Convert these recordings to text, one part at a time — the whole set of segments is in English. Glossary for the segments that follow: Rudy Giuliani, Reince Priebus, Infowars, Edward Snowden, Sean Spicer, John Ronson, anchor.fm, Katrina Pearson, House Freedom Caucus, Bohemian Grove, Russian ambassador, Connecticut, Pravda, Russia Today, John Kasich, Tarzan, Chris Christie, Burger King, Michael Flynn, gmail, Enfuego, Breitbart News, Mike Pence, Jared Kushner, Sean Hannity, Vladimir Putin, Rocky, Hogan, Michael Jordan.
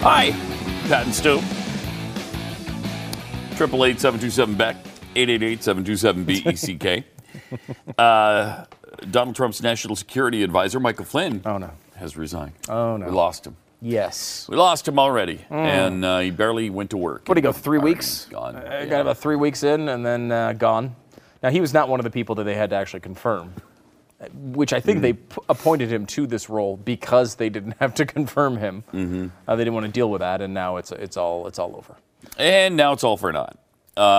Hi, Pat and Stu. 888-727-BECK, 888-727-BECK. Donald Trump's National Security Advisor, Michael Flynn, has resigned. Oh, no. We lost him. Yes. We lost him already, and he barely went to work. What did he go, 3 weeks? Gone. Got about 3 weeks in and then gone. Now, he was not one of the people that they had to actually confirm, which I think they appointed him to this role because they didn't have to confirm him. They didn't want to deal with that, and now it's all over. And now it's all for naught.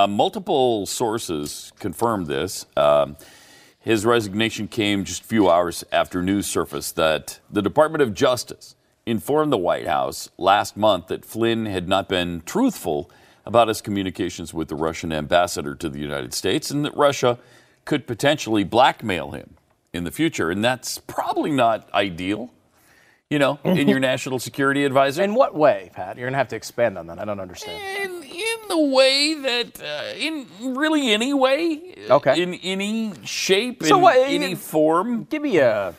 Multiple sources confirmed this. His resignation came just a few hours after news surfaced that the Department of Justice informed the White House last month that Flynn had not been truthful about his communications with the Russian ambassador to the United States and that Russia could potentially blackmail him in the future, and that's probably not ideal, you know, in your national security advisor. In what way, Pat? You're going to have to expand on that. I don't understand. In the way that, in really any way, in any shape, any form. Give me a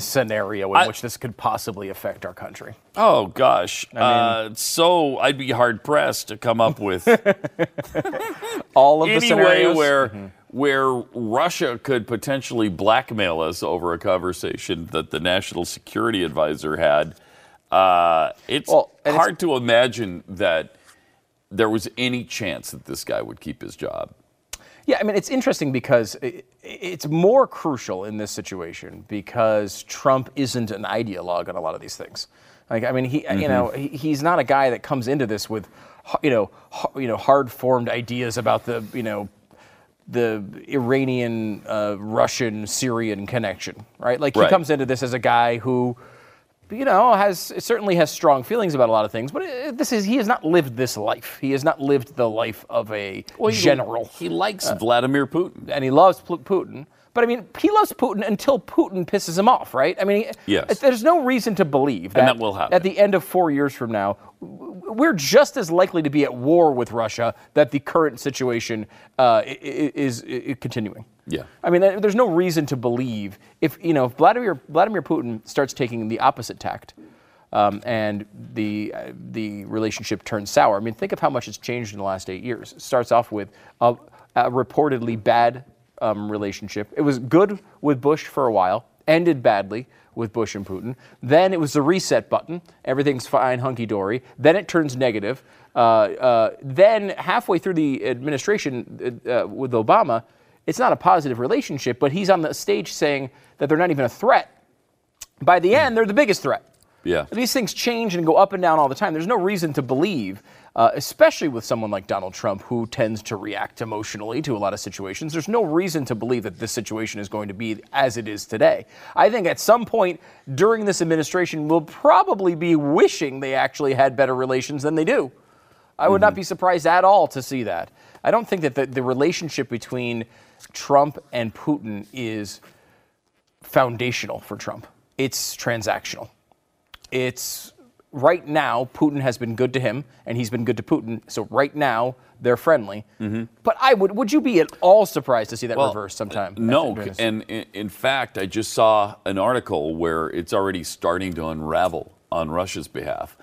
scenario in which this could possibly affect our country. Oh, gosh. I mean, so I'd be hard-pressed to come up with all of the scenarios. Where... where Russia could potentially blackmail us over a conversation that the National Security Advisor had. It's hard to imagine that there was any chance that this guy would keep his job. Yeah, I mean, it's interesting because it's more crucial in this situation because Trump isn't an ideologue on a lot of these things. Like, I mean, he's not a guy that comes into this with, hard-formed ideas about the Iranian, Russian, Syrian connection, right? Like, he comes into this as a guy who, certainly has strong feelings about a lot of things, but he has not lived this life. He has not lived the life of a general. He likes Vladimir Putin. And he loves Putin. But, I mean, he loves Putin until Putin pisses him off, right? I mean, there's no reason to believe that will happen. At the end of 4 years from now, we're just as likely to be at war with Russia that the current situation is continuing. Yeah. I mean, there's no reason to believe if Vladimir Putin starts taking the opposite tact and the relationship turns sour. I mean, think of how much it's changed in the last 8 years. It starts off with a reportedly bad relationship. It was good with Bush for a while, ended badly with Bush and Putin. Then it was the reset button. Everything's fine, hunky-dory. Then it turns negative. Then halfway through the administration with Obama, it's not a positive relationship, but he's on the stage saying that they're not even a threat. By the end, they're the biggest threat. Yeah. These things change and go up and down all the time. There's no reason to believe, especially with someone like Donald Trump, who tends to react emotionally to a lot of situations, there's no reason to believe that this situation is going to be as it is today. I think at some point during this administration, we'll probably be wishing they actually had better relations than they do. I would not be surprised at all to see that. I don't think that the relationship between Trump and Putin is foundational for Trump. It's transactional. It's right now, Putin has been good to him, and he's been good to Putin. So right now, they're friendly. But I would you be at all surprised to see that reverse sometime? No. And in fact, I just saw an article where it's already starting to unravel on Russia's behalf.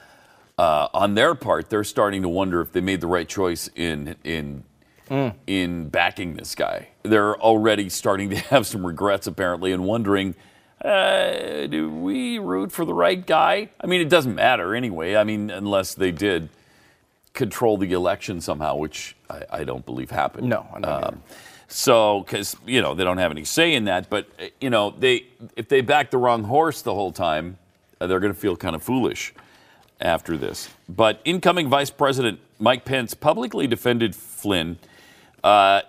On their part, they're starting to wonder if they made the right choice in backing this guy. They're already starting to have some regrets, apparently, and wondering, do we root for the right guy? I mean, it doesn't matter anyway. I mean, unless they did control the election somehow, which I don't believe happened. No, I don't either. So, because, you know, they don't have any say in that. But, you know, if they back the wrong horse the whole time, they're going to feel kind of foolish after this. But incoming Vice President Mike Pence publicly defended Flynn,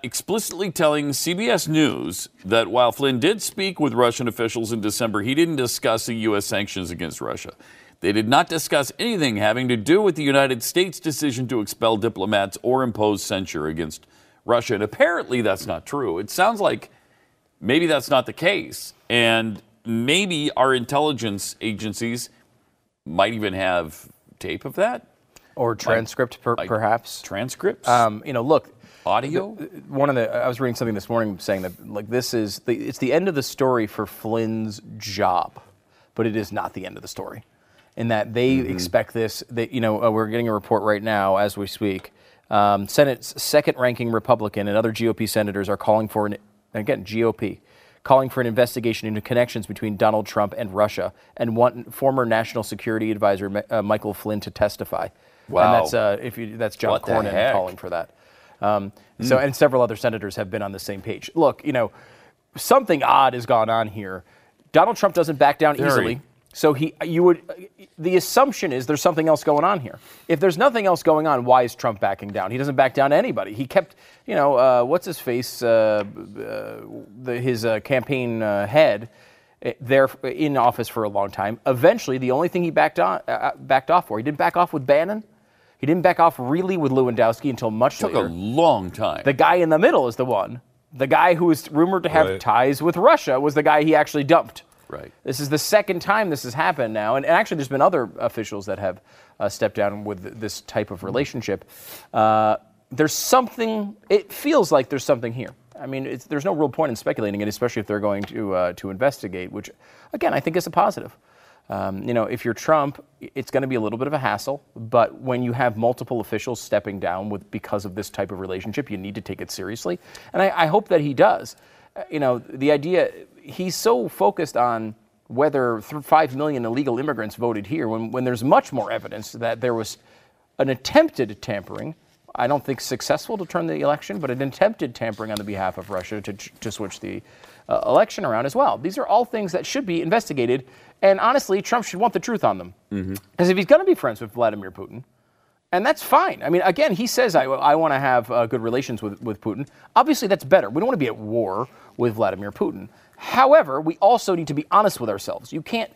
explicitly telling CBS News that while Flynn did speak with Russian officials in December, he didn't discuss the U.S. sanctions against Russia. They did not discuss anything having to do with the United States' decision to expel diplomats or impose censure against Russia. And apparently that's not true. It sounds like maybe that's not the case. And maybe our intelligence agencies might even have tape of that, or transcript, perhaps. Transcripts. You know, look, audio. I was reading something this morning saying that it's the end of the story for Flynn's job, but it is not the end of the story, in that they expect this. That, you know, we're getting a report right now as we speak. Senate's second-ranking Republican and other GOP senators are calling for calling for an investigation into connections between Donald Trump and Russia, and want former National Security Advisor Michael Flynn to testify. Wow. And that's that's John Cornyn calling for that. So, and several other senators have been on the same page. Look, you know, something odd has gone on here. Donald Trump doesn't back down easily. So the assumption is there's something else going on here. If there's nothing else going on, why is Trump backing down? He doesn't back down to anybody. He kept, you know, his campaign head there in office for a long time. Eventually, the only thing he backed off for, he didn't back off with Bannon. He didn't back off really with Lewandowski until much later. It took a long time. The guy in the middle is the one. The guy who is rumored to have ties with Russia was the guy he actually dumped. Right. This is the second time this has happened now. And actually, there's been other officials that have stepped down with this type of relationship. There's something, it feels like there's something here. I mean, there's no real point in speculating it, especially if they're going to investigate, which, again, I think is a positive. You know, if you're Trump, it's going to be a little bit of a hassle. But when you have multiple officials stepping down because of this type of relationship, you need to take it seriously. And I hope that he does. You know, the idea... He's so focused on whether 5 million illegal immigrants voted here when there's much more evidence that there was an attempted tampering. I don't think successful to turn the election, but an attempted tampering on the behalf of Russia to switch the election around as well. These are all things that should be investigated. And honestly, Trump should want the truth on them. Because if he's going to be friends with Vladimir Putin, and that's fine. I mean, again, he says, I want to have good relations with Putin. Obviously, that's better. We don't want to be at war with Vladimir Putin. However, we also need to be honest with ourselves. You can't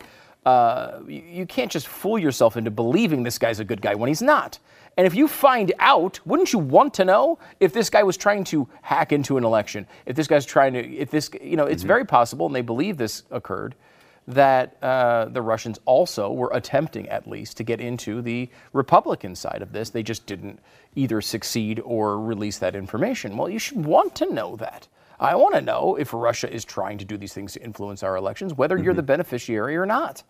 just fool yourself into believing this guy's a good guy when he's not. And if you find out, wouldn't you want to know if this guy was trying to hack into an election? It's very possible, and they believe this occurred, that the Russians also were attempting, at least, to get into the Republican side of this. They just didn't either succeed or release that information. Well, you should want to know that. I want to know if Russia is trying to do these things to influence our elections, whether you're the beneficiary or not.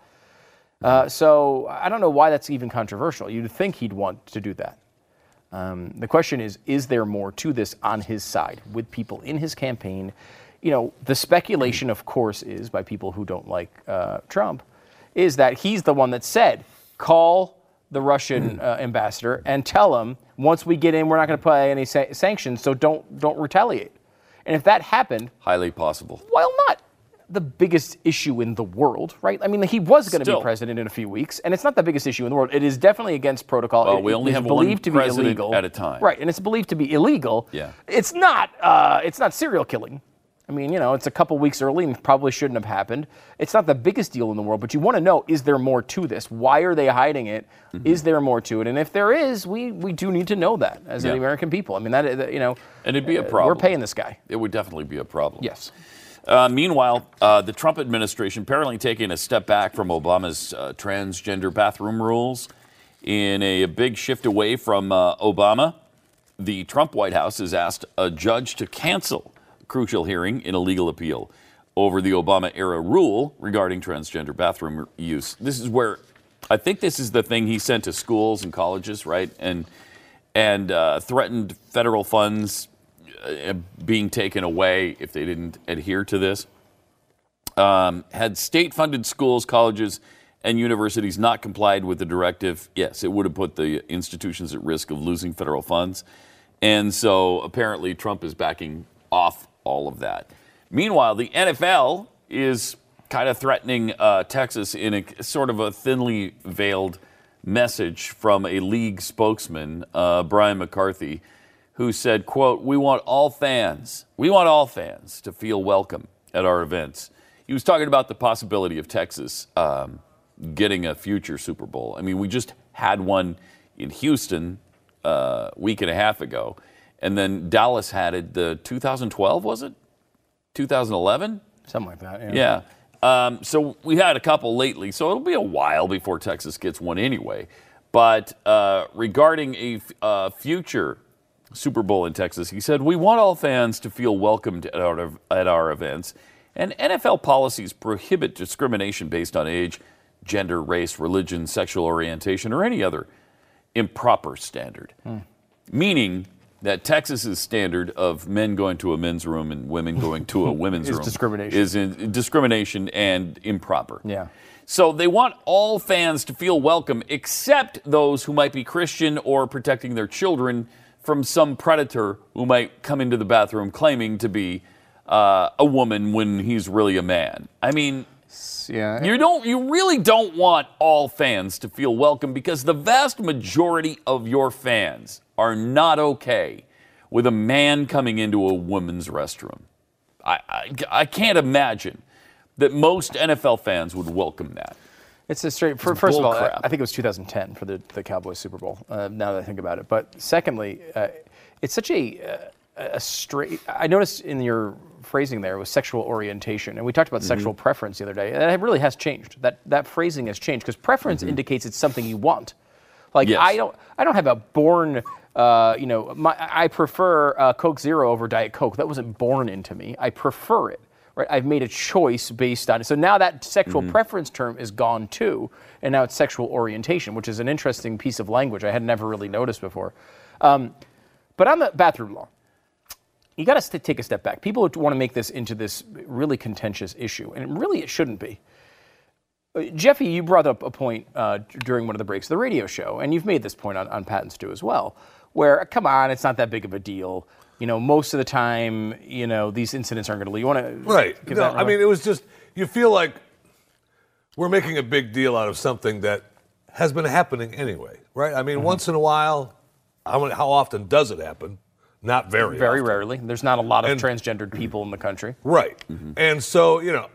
So I don't know why that's even controversial. You'd think he'd want to do that. The question is there more to this on his side with people in his campaign? You know, the speculation, of course, is by people who don't like Trump, is that he's the one that said, call the Russian ambassador and tell him, once we get in, we're not going to play any sanctions, so don't retaliate. And if that happened... Highly possible. Well, not the biggest issue in the world, right? I mean, he was going to be president in a few weeks, and it's not the biggest issue in the world. It is definitely against protocol. Well, we only have one president at a time. Right, and it's believed to be illegal. Yeah. It's not serial killing. I mean, you know, it's a couple weeks early and probably shouldn't have happened. It's not the biggest deal in the world, but you want to know, is there more to this? Why are they hiding it? Mm-hmm. Is there more to it? And if there is, we do need to know that as the American people. I mean, that, you know. And it'd be a problem. We're paying this guy. It would definitely be a problem. Yes. Meanwhile, the Trump administration apparently taking a step back from Obama's transgender bathroom rules in a big shift away from Obama. The Trump White House has asked a judge to cancel a crucial hearing in a legal appeal over the Obama-era rule regarding transgender bathroom use. This is where I think this is the thing he sent to schools and colleges, right? And threatened federal funds being taken away if they didn't adhere to this. Had state-funded schools, colleges, and universities not complied with the directive, yes, it would have put the institutions at risk of losing federal funds. And so apparently Trump is backing off all of that. Meanwhile, the NFL is kind of threatening Texas in a sort of a thinly veiled message from a league spokesman, Brian McCarthy, who said, quote, we want all fans to feel welcome at our events. He was talking about the possibility of Texas getting a future Super Bowl. I mean, we just had one in Houston a week and a half ago, and then Dallas had it the 2012, was it? 2011? Something like that, yeah. Yeah. So we had a couple lately, so it'll be a while before Texas gets one anyway. But regarding a future Super Bowl in Texas, he said, we want all fans to feel welcomed at our events, and NFL policies prohibit discrimination based on age, gender, race, religion, sexual orientation, or any other improper standard. Meaning that Texas's standard of men going to a men's room and women going to a women's room is discrimination and improper. Yeah. So they want all fans to feel welcome except those who might be Christian or protecting their children from some predator who might come into the bathroom claiming to be a woman when he's really a man. I mean, yeah. You really don't want all fans to feel welcome because the vast majority of your fans are not okay with a man coming into a woman's restroom. I can't imagine that most NFL fans would welcome that. It's a straight. First of all, I think it was 2010 for the Cowboys Super Bowl. Now that I think about it, but secondly, it's such a straight. I noticed in your phrasing there was sexual orientation, and we talked about sexual preference the other day. That really has changed. That phrasing has changed because preference indicates it's something you want. Like yes. I don't have a born. I prefer Coke Zero over Diet Coke. That wasn't born into me. I prefer it. Right, I've made a choice based on it. So now that sexual preference term is gone too, and now it's sexual orientation, which is an interesting piece of language I had never really noticed before. But on the bathroom law, you got to take a step back. People want to make this into this really contentious issue, and really it shouldn't be. Jeffy, you brought up a point during one of the breaks of the radio show, and you've made this point on Patents too as well, where, come on, it's not that big of a deal. You know, most of the time, you know, these incidents aren't going to leave. You want to give that? I mean, it was just, you feel like we're making a big deal out of something that has been happening anyway, right? I mean, once in a while, how often does it happen? Not very often. Very rarely. There's not a lot of transgendered people in the country. Right. Mm-hmm. And so, you know,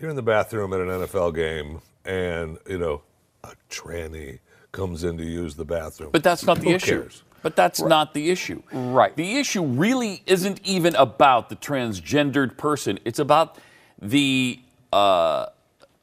you're in the bathroom at an NFL game and, you know, a tranny comes in to use the bathroom. But that's not the issue. Who cares? But that's not the issue. Right. The issue really isn't even about the transgendered person. It's about the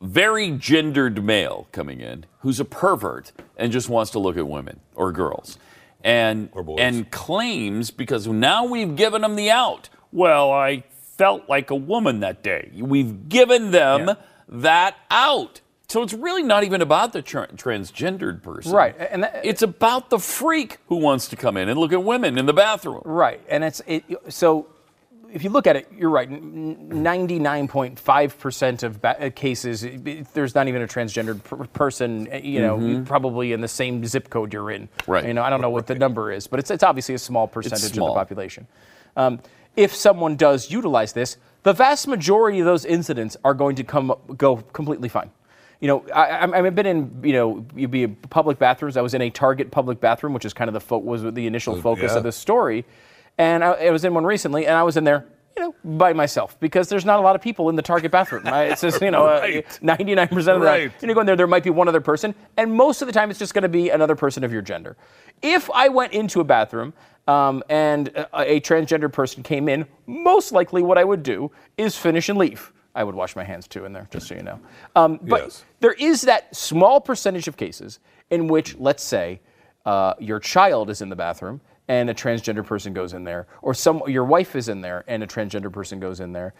very gendered male coming in who's a pervert and just wants to look at women or girls. Or boys. And claims, because now we've given them the out. Well, I felt like a woman that day. We've given them that out. So it's really not even about the transgendered person. Right. And it's about the freak who wants to come in and look at women in the bathroom. Right. And so if you look at it, you're right. 99.5% of cases, there's not even a transgendered person, you know, probably in the same zip code you're in. Right. You know, I don't know what the number is, but it's obviously a small percentage of the population. if someone does utilize this, the vast majority of those incidents are going to go completely fine. You know, I've been in, you know, you'd be in public bathrooms. I was in a Target public bathroom, which is kind of the initial focus of this story. And I was in one recently, and I was in there, you know, by myself, because there's not a lot of people in the Target bathroom. It's just, you know, 99% of the time, you know, go in there, there might be one other person. And most of the time, it's just going to be another person of your gender. If I went into a bathroom and a transgender person came in, most likely what I would do is finish and leave. I would wash my hands, too, in there, just so you know. But there is that small percentage of cases in which, let's say, your child is in the bathroom and a transgender person goes in there, or your wife is in there and a transgender person goes in there.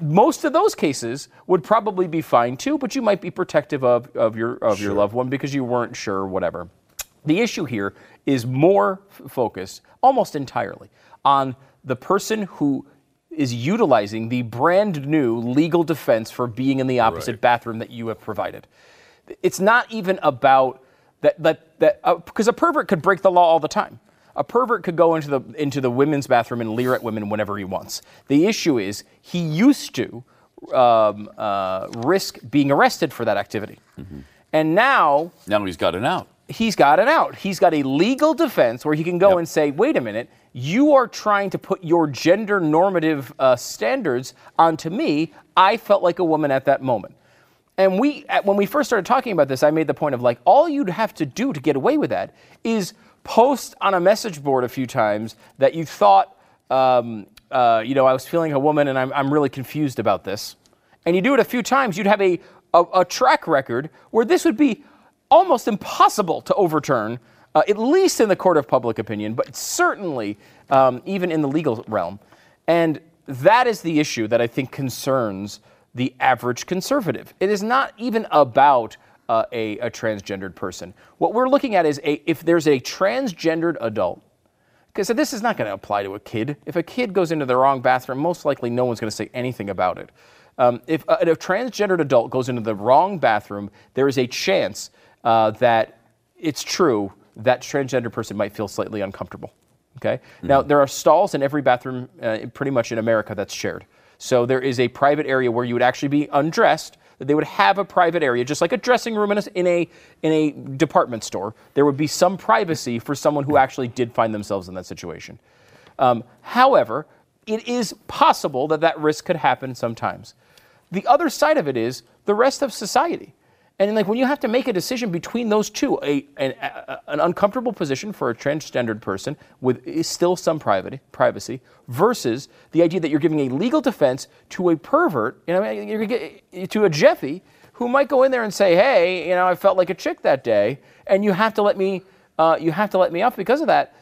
Most of those cases would probably be fine, too, but you might be protective of your loved one because you weren't sure, whatever. The issue here is more focused almost entirely on the person who is utilizing the brand new legal defense for being in the opposite bathroom that you have provided. It's not even about that because a pervert could break the law all the time. A pervert could go into the women's bathroom and leer at women whenever he wants. The issue is he used to risk being arrested for that activity, and now he's got it out. He's got it out. He's got a legal defense where he can go and say, wait a minute, you are trying to put your gender normative standards onto me. I felt like a woman at that moment. And when we first started talking about this, I made the point of like, all you'd have to do to get away with that is post on a message board a few times that you thought, you know, I was feeling a woman and I'm really confused about this. And you do it a few times, you'd have a track record where this would be almost impossible to overturn, at least in the court of public opinion, but certainly even in the legal realm. And that is the issue that I think concerns the average conservative. It is not even about a transgendered person. What we're looking at is if there's a transgendered adult, because this is not going to apply to a kid. If a kid goes into the wrong bathroom, most likely no one's going to say anything about it. If a transgendered adult goes into the wrong bathroom, there is a chance that it's true that transgender person might feel slightly uncomfortable. Okay. Now there are stalls in every bathroom, pretty much in America, that's shared. So there is a private area where you would actually be undressed. That they would have a private area, just like a dressing room in a department store. There would be some privacy for someone who actually did find themselves in that situation. However, it is possible that risk could happen sometimes. The other side of it is the rest of society. And like when you have to make a decision between those two, an uncomfortable position for a transgendered person with still some privacy versus the idea that you're giving a legal defense to a pervert, you know, to a Jeffy who might go in there and say, "Hey, you know, I felt like a chick that day, and you have to let me off because of that."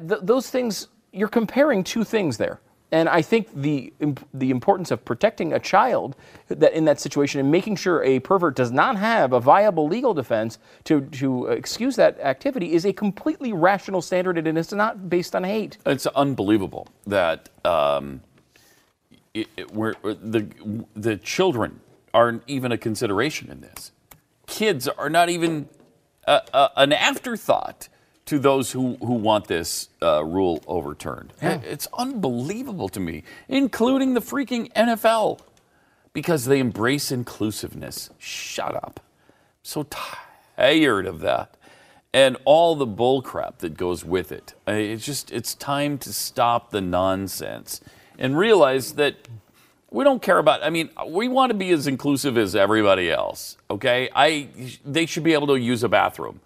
Those things, you're comparing two things there. And I think the importance of protecting a child that in that situation and making sure a pervert does not have a viable legal defense to excuse that activity is a completely rational standard, and it's not based on hate. It's unbelievable that the children aren't even a consideration in this. Kids are not even an afterthought to those who want this rule overturned. Yeah. It's unbelievable to me, including the freaking NFL, because they embrace inclusiveness. Shut up. I'm so tired of that. And all the bullcrap that goes with it. It's time to stop the nonsense and realize that we don't care about, we want to be as inclusive as everybody else, okay? They should be able to use a bathroom.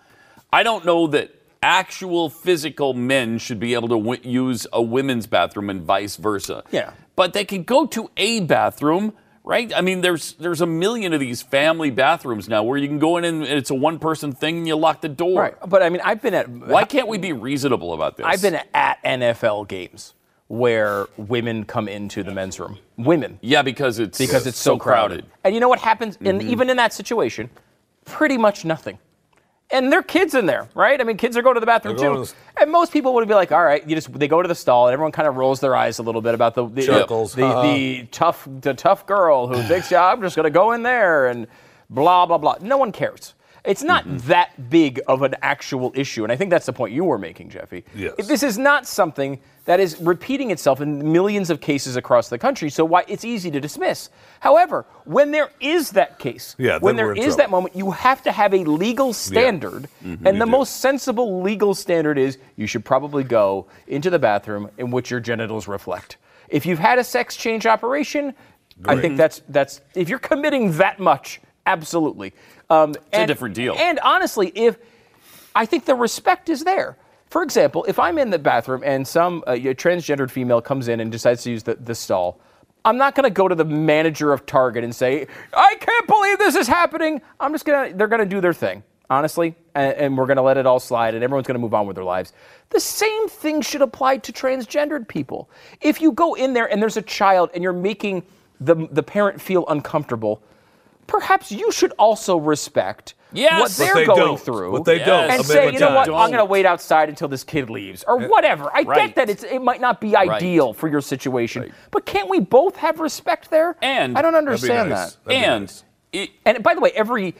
I don't know that actual physical men should be able to use a women's bathroom and vice versa. Yeah. But they can go to a bathroom, right? I mean, there's a million of these family bathrooms now where you can go in and it's a one-person thing and you lock the door. Right. But, I've been at... Why can't we be reasonable about this? I've been at NFL games where women's come into the men's room. Women. Yeah, because it's so crowded. And you know what happens? And even in that situation, pretty much nothing. And there are kids in there, right? Kids are going to the bathroom too. And most people would be like, all right, they go to the stall, and everyone kind of rolls their eyes a little bit about the tough girl who thinks, yeah, I'm just going to go in there and blah, blah, blah. No one cares. It's not that big of an actual issue, and I think that's the point you were making, Jeffy. Yes. This is not something that is repeating itself in millions of cases across the country, so why it's easy to dismiss. However, when there is that case, when there is that moment, you have to have a legal standard, and the most sensible legal standard is you should probably go into the bathroom in which your genitals reflect. If you've had a sex change operation, I think that's if you're committing that much, absolutely. It's a different deal. And honestly, if I think the respect is there. For example, if I'm in the bathroom and some transgendered female comes in and decides to use the stall, I'm not going to go to the manager of Target and say, I can't believe this is happening. I'm just going to, they're going to do their thing, honestly, and we're going to let it all slide and everyone's going to move on with their lives. The same thing should apply to transgendered people. If you go in there and there's a child and you're making the parent feel uncomfortable, perhaps you should also respect what they're going through. But they don't. And say, you know what, I'm going to wait outside until this kid leaves or whatever. I get that it might not be ideal for your situation, but can't we both have respect there? And I don't understand that. And by the way, every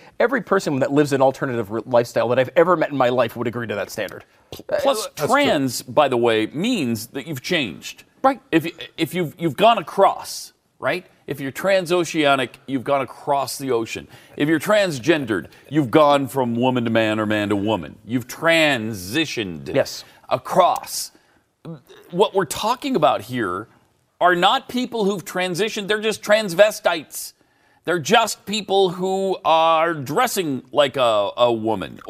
person that lives an alternative lifestyle that I've ever met in my life would agree to that standard. Plus, trans, by the way, means that you've changed. Right. If you've gone across, right? If you're transoceanic, you've gone across the ocean. If you're transgendered, you've gone from woman to man or man to woman. You've transitioned across. What we're talking about here are not people who've transitioned. They're just transvestites. They're just people who are dressing like a woman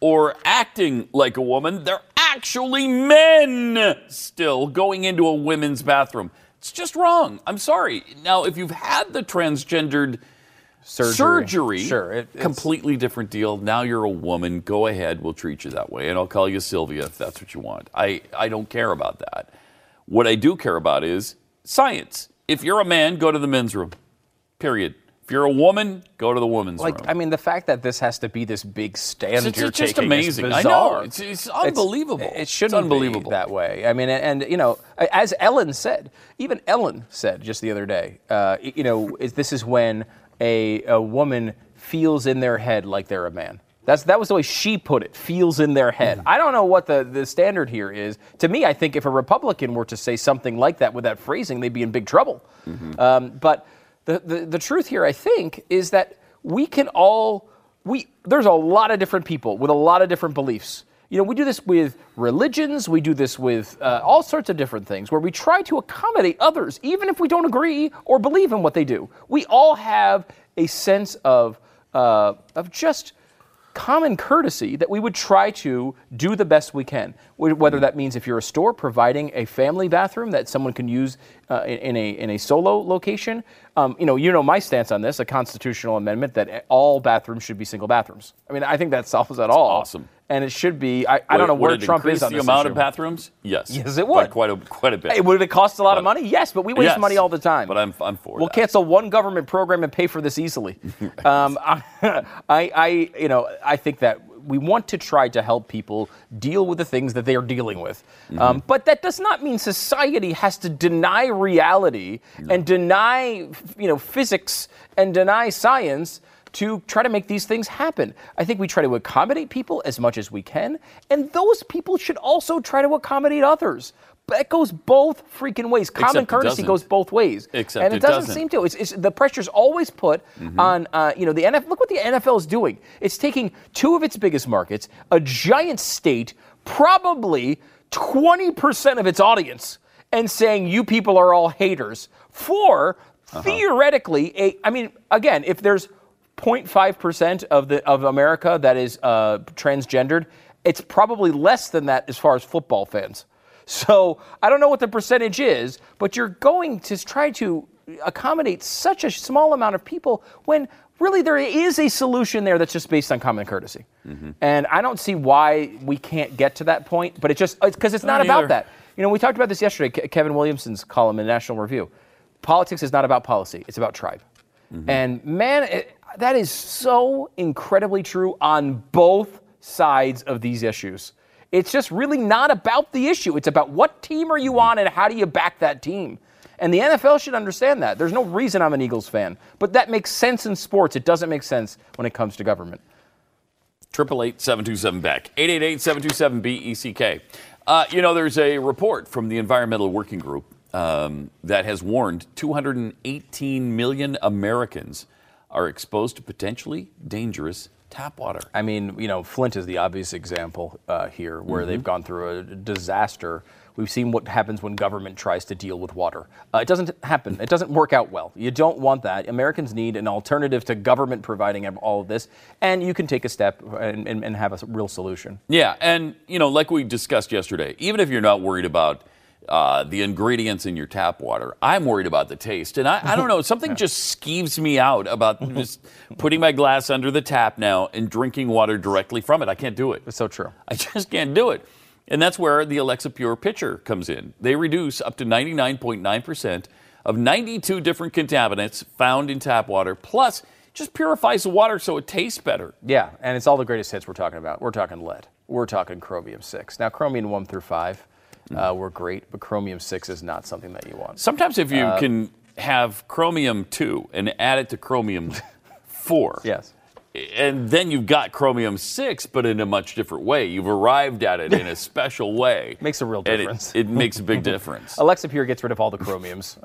or acting like a woman. They're actually men still going into a women's bathroom. It's just wrong. I'm sorry. Now, if you've had the transgendered surgery completely different deal. Now you're a woman. Go ahead. We'll treat you that way. And I'll call you Sylvia if that's what you want. I don't care about that. What I do care about is science. If you're a man, go to the men's room. Period. If you're a woman, go to the women's room. I mean, the fact that this has to be this big stand you're taking just amazing. Is bizarre. I know. It's unbelievable. It shouldn't be that way. I mean, and, you know, as Ellen said, even Ellen said just the other day, you know, this is when a woman feels in their head like they're a man. That was the way she put it, feels in their head. I don't know what the standard here is. To me, I think if a Republican were to say something like that with that phrasing, they'd be in big trouble. But... The truth here, I think, is that we can all there's a lot of different people with a lot of different beliefs. You know, we do this with religions, we do this with all sorts of different things where we try to accommodate others, even if we don't agree or believe in what they do. We all have a sense of just common courtesy that we would try to do the best we can, whether that means if you're a store providing a family bathroom that someone can use in a solo location. You know my stance on this, a constitutional amendment that all bathrooms should be single bathrooms. I mean, I think that solves it all. Awesome. And it should be, I don't know where Trump is on this issue. Would it increase the amount of bathrooms? Yes. Yes, it would. By quite a bit. Hey, would it cost a lot of money? Yes, but we waste money all the time. But I'm for it. We'll cancel one government program and pay for this easily. I think that we want to try to help people deal with the things that they are dealing with. But that does not mean society has to deny reality and deny, physics and deny science to try to make these things happen. I think we try to accommodate people as much as we can, and those people should also try to accommodate others. But it goes both freaking ways. Common courtesy goes both ways. Except and it doesn't seem to. It's the pressure's always put on, the NFL. Look what the NFL is doing. It's taking two of its biggest markets, a giant state, probably 20% of its audience, and saying, you people are all haters. For, theoretically, if there's 0.5% of America that is transgendered, it's probably less than that as far as football fans. So I don't know what the percentage is, but you're going to try to accommodate such a small amount of people when really there is a solution there that's just based on common courtesy. And I don't see why we can't get to that point, but it's not about that. You know, we talked about this yesterday, Kevin Williamson's column in National Review. Politics is not about policy. It's about tribe. And man, that is so incredibly true on both sides of these issues. It's just really not about the issue. It's about what team are you on and how do you back that team. And the NFL should understand that. There's no reason I'm an Eagles fan. But that makes sense in sports. It doesn't make sense when it comes to government. 888-727-BECK. 888-727-BECK. You know, there's a report from the Environmental Working Group that has warned 218 million Americans are exposed to potentially dangerous tap water. I mean, you know, Flint is the obvious example here where they've gone through a disaster. We've seen what happens when government tries to deal with water. It doesn't happen. It doesn't work out well. You don't want that. Americans need an alternative to government providing all of this, and you can take a step and have a real solution. Yeah, and, you know, like we discussed yesterday, even if you're not worried about the ingredients in your tap water, I'm worried about the taste. And I don't know, something just skeeves me out about just putting my glass under the tap now and drinking water directly from it. I can't do it. It's so true. I just can't do it. And that's where the Alexa Pure pitcher comes in. They reduce up to 99.9% of 92 different contaminants found in tap water, plus just purifies the water so it tastes better. Yeah, and it's all the greatest hits we're talking about. We're talking lead. We're talking chromium-6. Now, chromium-1 through 5 were great, but chromium-6 is not something that you want. Sometimes if you can have chromium-2 and add it to chromium-4. Yes. And then you've got chromium-6, but in a much different way. You've arrived at it in a special way. Makes a real difference. It makes a big difference. Alexa Pure gets rid of all the chromiums.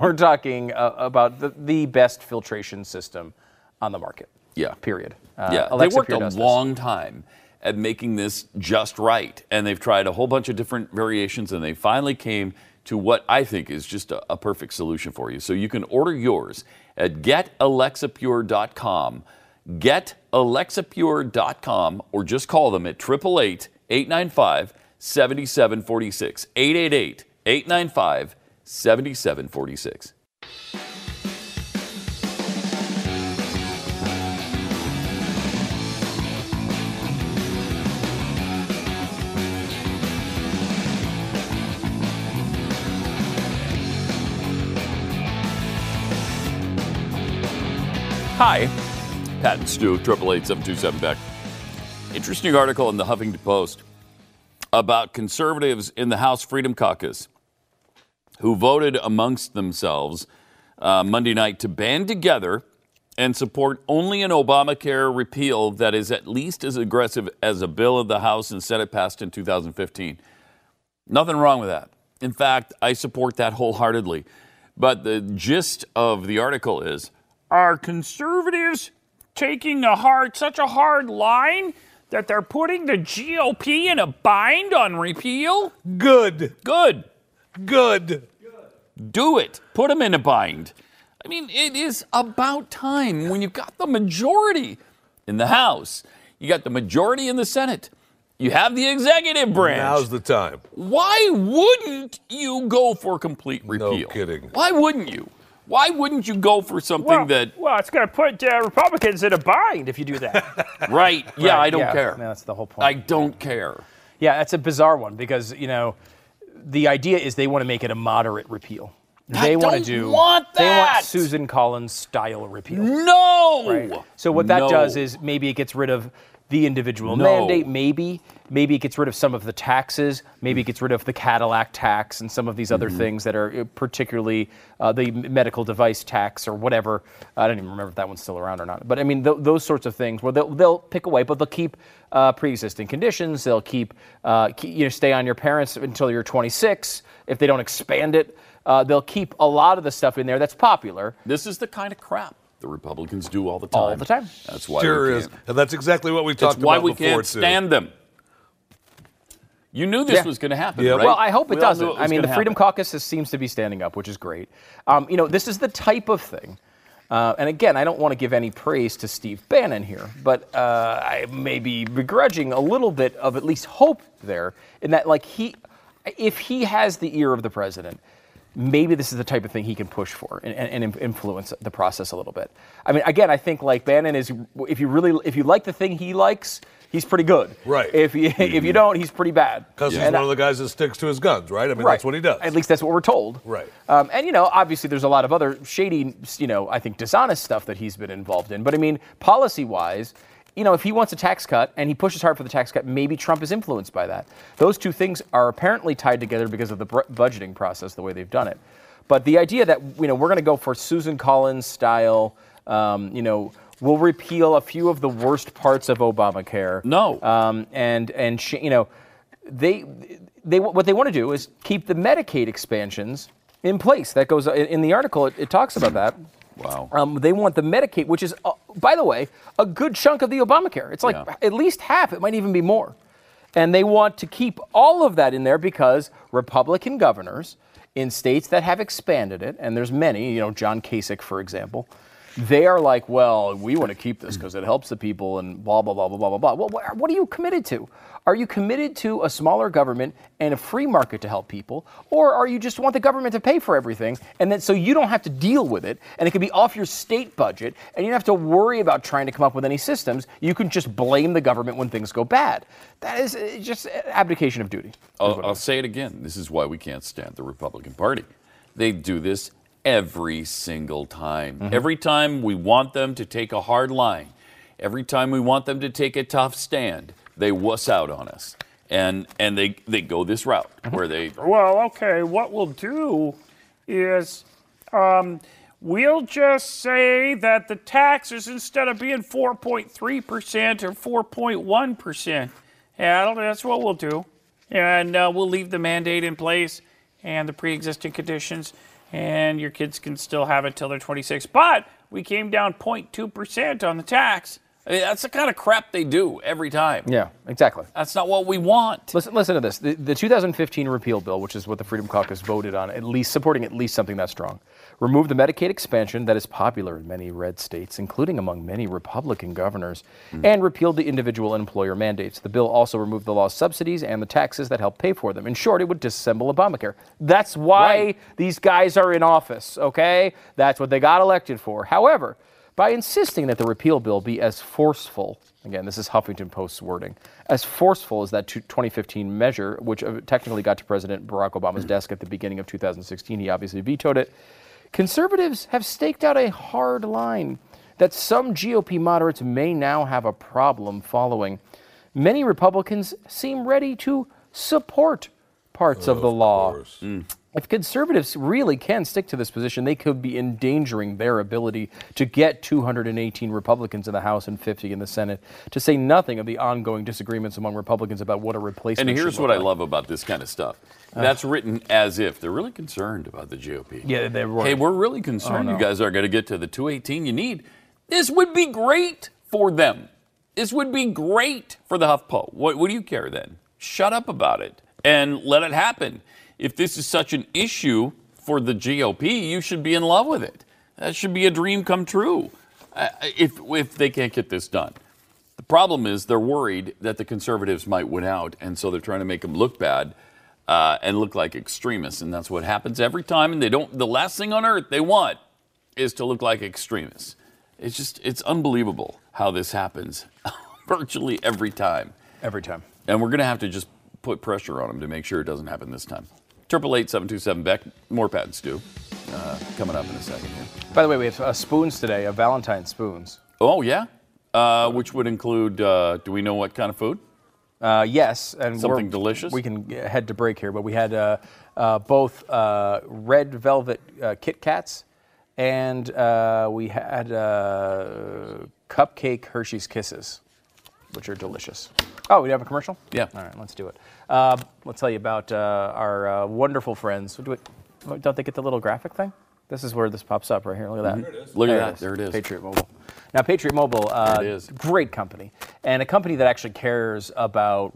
We're talking about the best filtration system on the market. Yeah. Period. Alexa they worked Pure a long time at making this just right. And they've tried a whole bunch of different variations, and they finally came to what I think is just a perfect solution for you. So you can order yours at getalexapure.com. GetAlexaPure.com or just call them at 888-895-7746. 888-895-7746. Hi. Pat and Stu, 888-727-BECK. Interesting article in the Huffington Post about conservatives in the House Freedom Caucus who voted amongst themselves Monday night to band together and support only an Obamacare repeal that is at least as aggressive as a bill of the House and Senate passed in 2015. Nothing wrong with that. In fact, I support that wholeheartedly. But the gist of the article is, are conservatives taking such a hard line that they're putting the GOP in a bind on repeal? Good. Do it. Put them in a bind. I mean, it is about time when you've got the majority in the House. You got the majority in the Senate. You have the executive branch. Now's the time. Why wouldn't you go for complete repeal? No kidding. Why wouldn't you? Why wouldn't you go for something Well, it's going to put Republicans in a bind if you do that. Right. Yeah, I don't care. No, that's the whole point. I don't care. Yeah, that's a bizarre one because, you know, the idea is they want to make it a moderate repeal. They want Susan Collins style repeal. No! Right? So what that does is maybe it gets rid of the individual mandate, Maybe it gets rid of some of the taxes. Maybe it gets rid of the Cadillac tax and some of these other things that are particularly the medical device tax or whatever. I don't even remember if that one's still around or not. But, I mean, those sorts of things where they'll pick away, but they'll keep pre-existing conditions. They'll keep, stay on your parents until you're 26 if they don't expand it. They'll keep a lot of the stuff in there that's popular. This is the kind of crap the Republicans do all the time. All the time. That's why sure is. And that's exactly what we talked about before, too. That's why we can't stand them. You knew this was going to happen, right? Well, I hope it doesn't. I mean, the Freedom Caucus seems to be standing up, which is great. You know, this is the type of thing. And again, I don't want to give any praise to Steve Bannon here, but I may be begrudging a little bit of at least hope there in that, like, if he has the ear of the president, maybe this is the type of thing he can push for and influence the process a little bit. I mean, again, I think like Bannon is, if you like the thing he likes, he's pretty good. Right. If you don't, he's pretty bad. Because he's one of the guys that sticks to his guns, right? I mean, that's what he does. At least that's what we're told. Right. And, you know, obviously there's a lot of other shady, you know, I think dishonest stuff that he's been involved in. But, I mean, policy-wise, you know, if he wants a tax cut and he pushes hard for the tax cut, maybe Trump is influenced by that. Those two things are apparently tied together because of the budgeting process, the way they've done it. But the idea that, you know, we're going to go for Susan Collins-style, you know, will repeal a few of the worst parts of Obamacare. No. They what they want to do is keep the Medicaid expansions in place. That goes in the article. It talks about that. Wow. They want the Medicaid, which is, by the way, a good chunk of the Obamacare. It's like at least half. It might even be more. And they want to keep all of that in there because Republican governors in states that have expanded it, and there's many, you know, John Kasich, for example, they are like, well, we want to keep this because it helps the people and blah, blah, blah, blah, blah, blah, blah. Well, what are you committed to? Are you committed to a smaller government and a free market to help people? Or are you just want the government to pay for everything and then so you don't have to deal with it and it can be off your state budget and you don't have to worry about trying to come up with any systems. You can just blame the government when things go bad. That is just abdication of duty. I'll say it again. This is why we can't stand the Republican Party. They do this every single time. Mm-hmm. Every time we want them to take a hard line, every time we want them to take a tough stand, they wuss out on us. And they go this route where they... Well, okay, what we'll do is we'll just say that the taxes, instead of being 4.3% or 4.1%, that's what we'll do. And we'll leave the mandate in place and the pre-existing conditions... And your kids can still have it till they're 26. But we came down 0.2% on the tax. I mean, that's the kind of crap they do every time. Yeah, exactly. That's not what we want. Listen to this. The 2015 repeal bill, which is what the Freedom Caucus voted on, at least supporting at least something that strong, removed the Medicaid expansion that is popular in many red states, including among many Republican governors, and repealed the individual employer mandates. The bill also removed the lost subsidies and the taxes that help pay for them. In short, it would disassemble Obamacare. That's why these guys are in office, okay? That's what they got elected for. However, by insisting that the repeal bill be as forceful, again, this is Huffington Post's wording, as forceful as that 2015 measure, which technically got to President Barack Obama's desk at the beginning of 2016, he obviously vetoed it, conservatives have staked out a hard line that some GOP moderates may now have a problem following. Many Republicans seem ready to support parts of the law. If conservatives really can stick to this position, they could be endangering their ability to get 218 Republicans in the House and 50 in the Senate, to say nothing of the ongoing disagreements among Republicans about what a replacement should look like. And here's what I love about this kind of stuff. That's written as if they're really concerned about the GOP. Yeah, they were. Hey, we're really concerned you guys are going to get to the 218 you need. This would be great for them. This would be great for the HuffPo. What do you care then? Shut up about it and let it happen. If this is such an issue for the GOP, you should be in love with it. That should be a dream come true if they can't get this done. The problem is they're worried that the conservatives might win out, and so they're trying to make them look bad and look like extremists, and that's what happens every time. And they don't. The last thing on earth they want is to look like extremists. It's just, it's unbelievable how this happens virtually every time. Every time. And we're going to have to just put pressure on them to make sure it doesn't happen this time. 888-727-BECK. More patents due. Coming up in a second here. By the way, we have spoons today, Valentine's spoons. Oh, yeah? Which would include, do we know what kind of food? Yes. And something delicious? We can head to break here, but we had both red velvet Kit Kats and we had cupcake Hershey's Kisses, which are delicious. Oh, we have a commercial? Yeah. All right, let's do it. Let's tell you about our wonderful friends. Don't they get the little graphic thing? This is where this pops up right here. Look at that. There it is. Look at that. There it is. Patriot Mobile. Now, Patriot Mobile, great company, and a company that actually cares about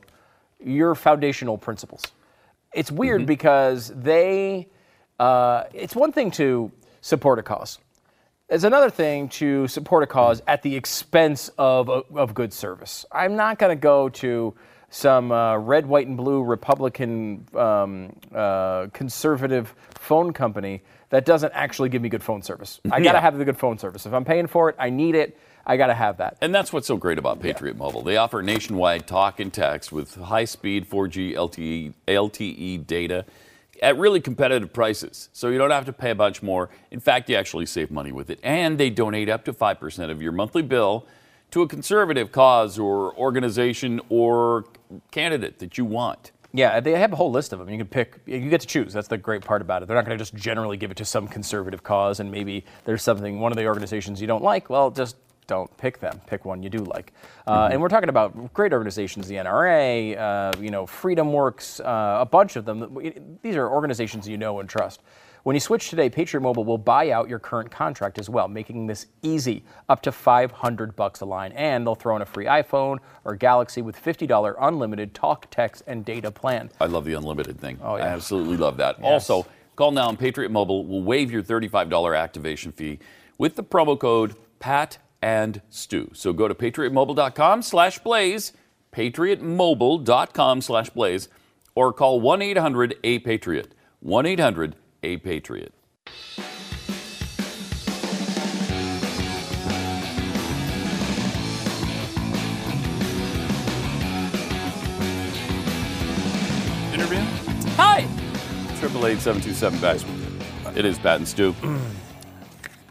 your foundational principles. It's weird because they, it's one thing to support a cause. It's another thing to support a cause at the expense of good service. I'm not going to go to some red, white, and blue Republican conservative phone company that doesn't actually give me good phone service. I got to have the good phone service. If I'm paying for it, I need it. I got to have that. And that's what's so great about Patriot Mobile. They offer nationwide talk and text with high-speed 4G LTE data at really competitive prices, so you don't have to pay a bunch more. In fact, you actually save money with it. And they donate up to 5% of your monthly bill to a conservative cause or organization or candidate that you want. Yeah, they have a whole list of them. You can pick, you get to choose. That's the great part about it. They're not going to just generally give it to some conservative cause, and maybe there's something, one of the organizations you don't like. Well, just don't pick them. Pick one you do like. And we're talking about great organizations, the NRA, Freedom Works, a bunch of them. These are organizations you know and trust. When you switch today, Patriot Mobile will buy out your current contract as well, making this easy, up to $500 a line. And they'll throw in a free iPhone or Galaxy with $50 unlimited talk, text, and data plan. I love the unlimited thing. Oh, yeah. I absolutely love that. Yes. Also, call now and Patriot Mobile will waive your $35 activation fee with the promo code PATANDSTU. So go to patriotmobile.com/blaze, patriotmobile.com/blaze, or call 1-800-A-PATRIOT, 1-800-A-PATRIOT. Interview? Hi! 888-727-BACKS. It is Pat and Stu.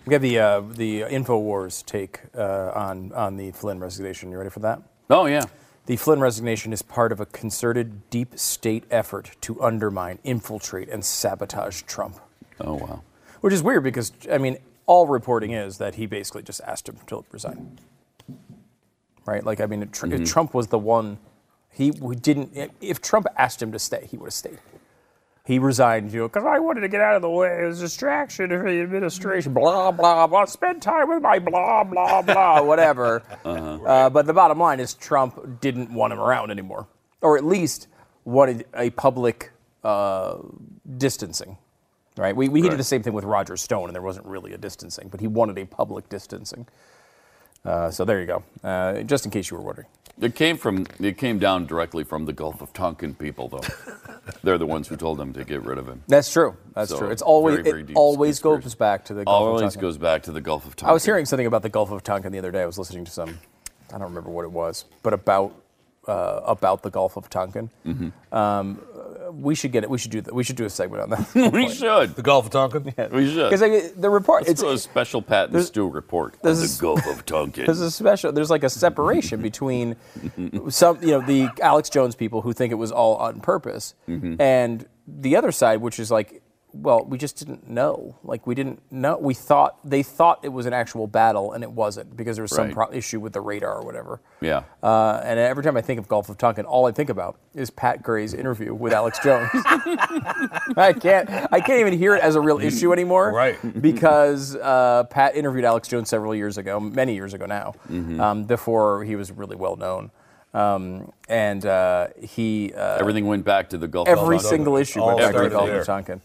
We have the Infowars take on the Flynn resignation. You ready for that? Oh, yeah. The Flynn resignation is part of a concerted deep state effort to undermine, infiltrate, and sabotage Trump. Oh, wow. Which is weird because, I mean, all reporting is that he basically just asked him to resign. Right? Like, I mean, if Trump was the one, if Trump asked him to stay, he would have stayed. He resigned, because I wanted to get out of the way. It was a distraction for the administration. Blah, blah, blah. Spend time with my blah, blah, blah, whatever. But the bottom line is Trump didn't want him around anymore, or at least wanted a public distancing. Right? He did the same thing with Roger Stone, and there wasn't really a distancing, but he wanted a public distancing. So there you go, just in case you were wondering. It came down directly from the Gulf of Tonkin people, though. They're the ones who told them to get rid of him. That's true. It's always it always goes back to the Gulf of Tonkin. I was hearing something about the Gulf of Tonkin the other day. I was listening to some, I don't remember what it was, but about the Gulf of Tonkin. Mm-hmm. We should get it. We should do a segment on that. We should. The Gulf of Tonkin? Yeah. We should. Because the report... Let's do a special Pat and Stu report on the Gulf of Tonkin. There's like a separation between some, the Alex Jones people who think it was all on purpose, and the other side, which is like, well, we just didn't know. Like, we didn't know. They thought it was an actual battle, and it wasn't, because there was some issue with the radar or whatever. Yeah. And every time I think of Gulf of Tonkin, all I think about is Pat Gray's interview with Alex Jones. I can't even hear it as a real issue anymore. Right. Because Pat interviewed Alex Jones many years ago now, before he was really well known. Everything went back to the Gulf of Tonkin. Every single issue went back to the Gulf of Tonkin.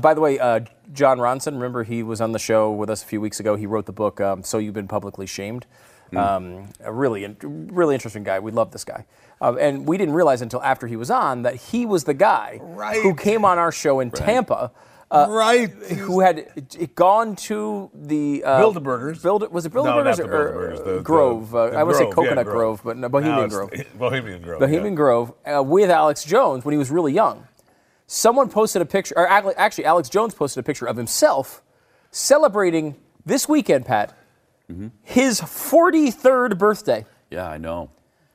By the way, John Ronson, remember he was on the show with us a few weeks ago. He wrote the book, So You've Been Publicly Shamed. A really interesting guy. We love this guy. And we didn't realize until after he was on that he was the guy who came on our show in Tampa. Who had gone to the... Bilderbergers. Grove? I would say Coconut Grove, but Bohemian Grove. With Alex Jones when he was really young. Someone posted a picture, or actually Alex Jones posted a picture of himself celebrating this weekend, Pat, his 43rd birthday. Yeah, I know.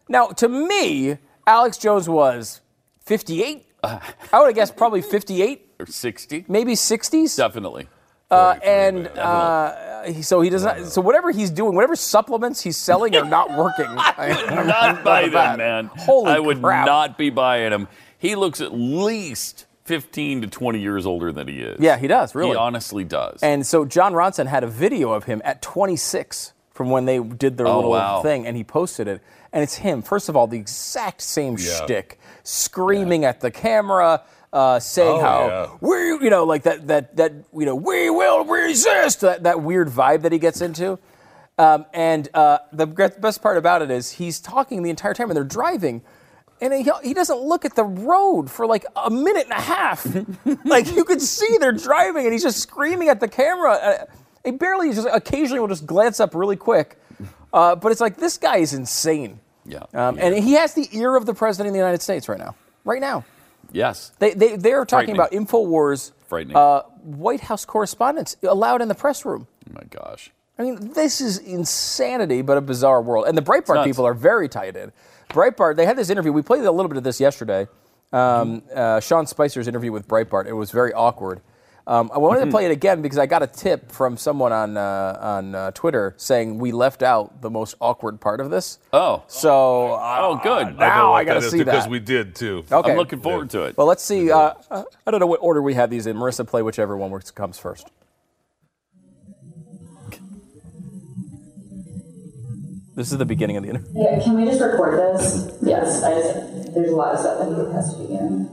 Now, to me, Alex Jones was 58. I would have guessed probably 58. Or 60? Maybe 60s? Definitely. So he does not. So whatever he's doing, whatever supplements he's selling are not working. I would not buy them, man. Holy crap. I would not be buying them. He looks at least 15 to 20 years older than he is. Yeah, he does, really. He honestly does. And so John Ronson had a video of him at 26 from when they did their little thing, and he posted it. And it's him, first of all, the exact same shtick, screaming at the camera, we will resist, that weird vibe that he gets into. The best part about it is he's talking the entire time and they're driving, and he doesn't look at the road for like a minute and a half. Like, you could see they're driving and he's just screaming at the camera. He barely, just occasionally will just glance up really quick. But it's like, this guy is insane. Yeah. And he has the ear of the president of the United States right now. Right now. Yes. They are talking about Infowars, White House correspondence allowed in the press room. Oh my gosh. I mean, this is insanity, but a bizarre world. And the Breitbart people are very tied in. Breitbart, they had this interview. We played a little bit of this yesterday. Sean Spicer's interview with Breitbart. It was very awkward. I wanted to play it again because I got a tip from someone on Twitter saying we left out the most awkward part of this. Oh. So good. Now I got to see that. Because we did, too. Okay. I'm looking forward to it. Well, let's see. I don't know what order we had these in. Marissa, play whichever one comes first. This is the beginning of the interview. Yeah, can we just record this? Yes. There's a lot of stuff that has to be in.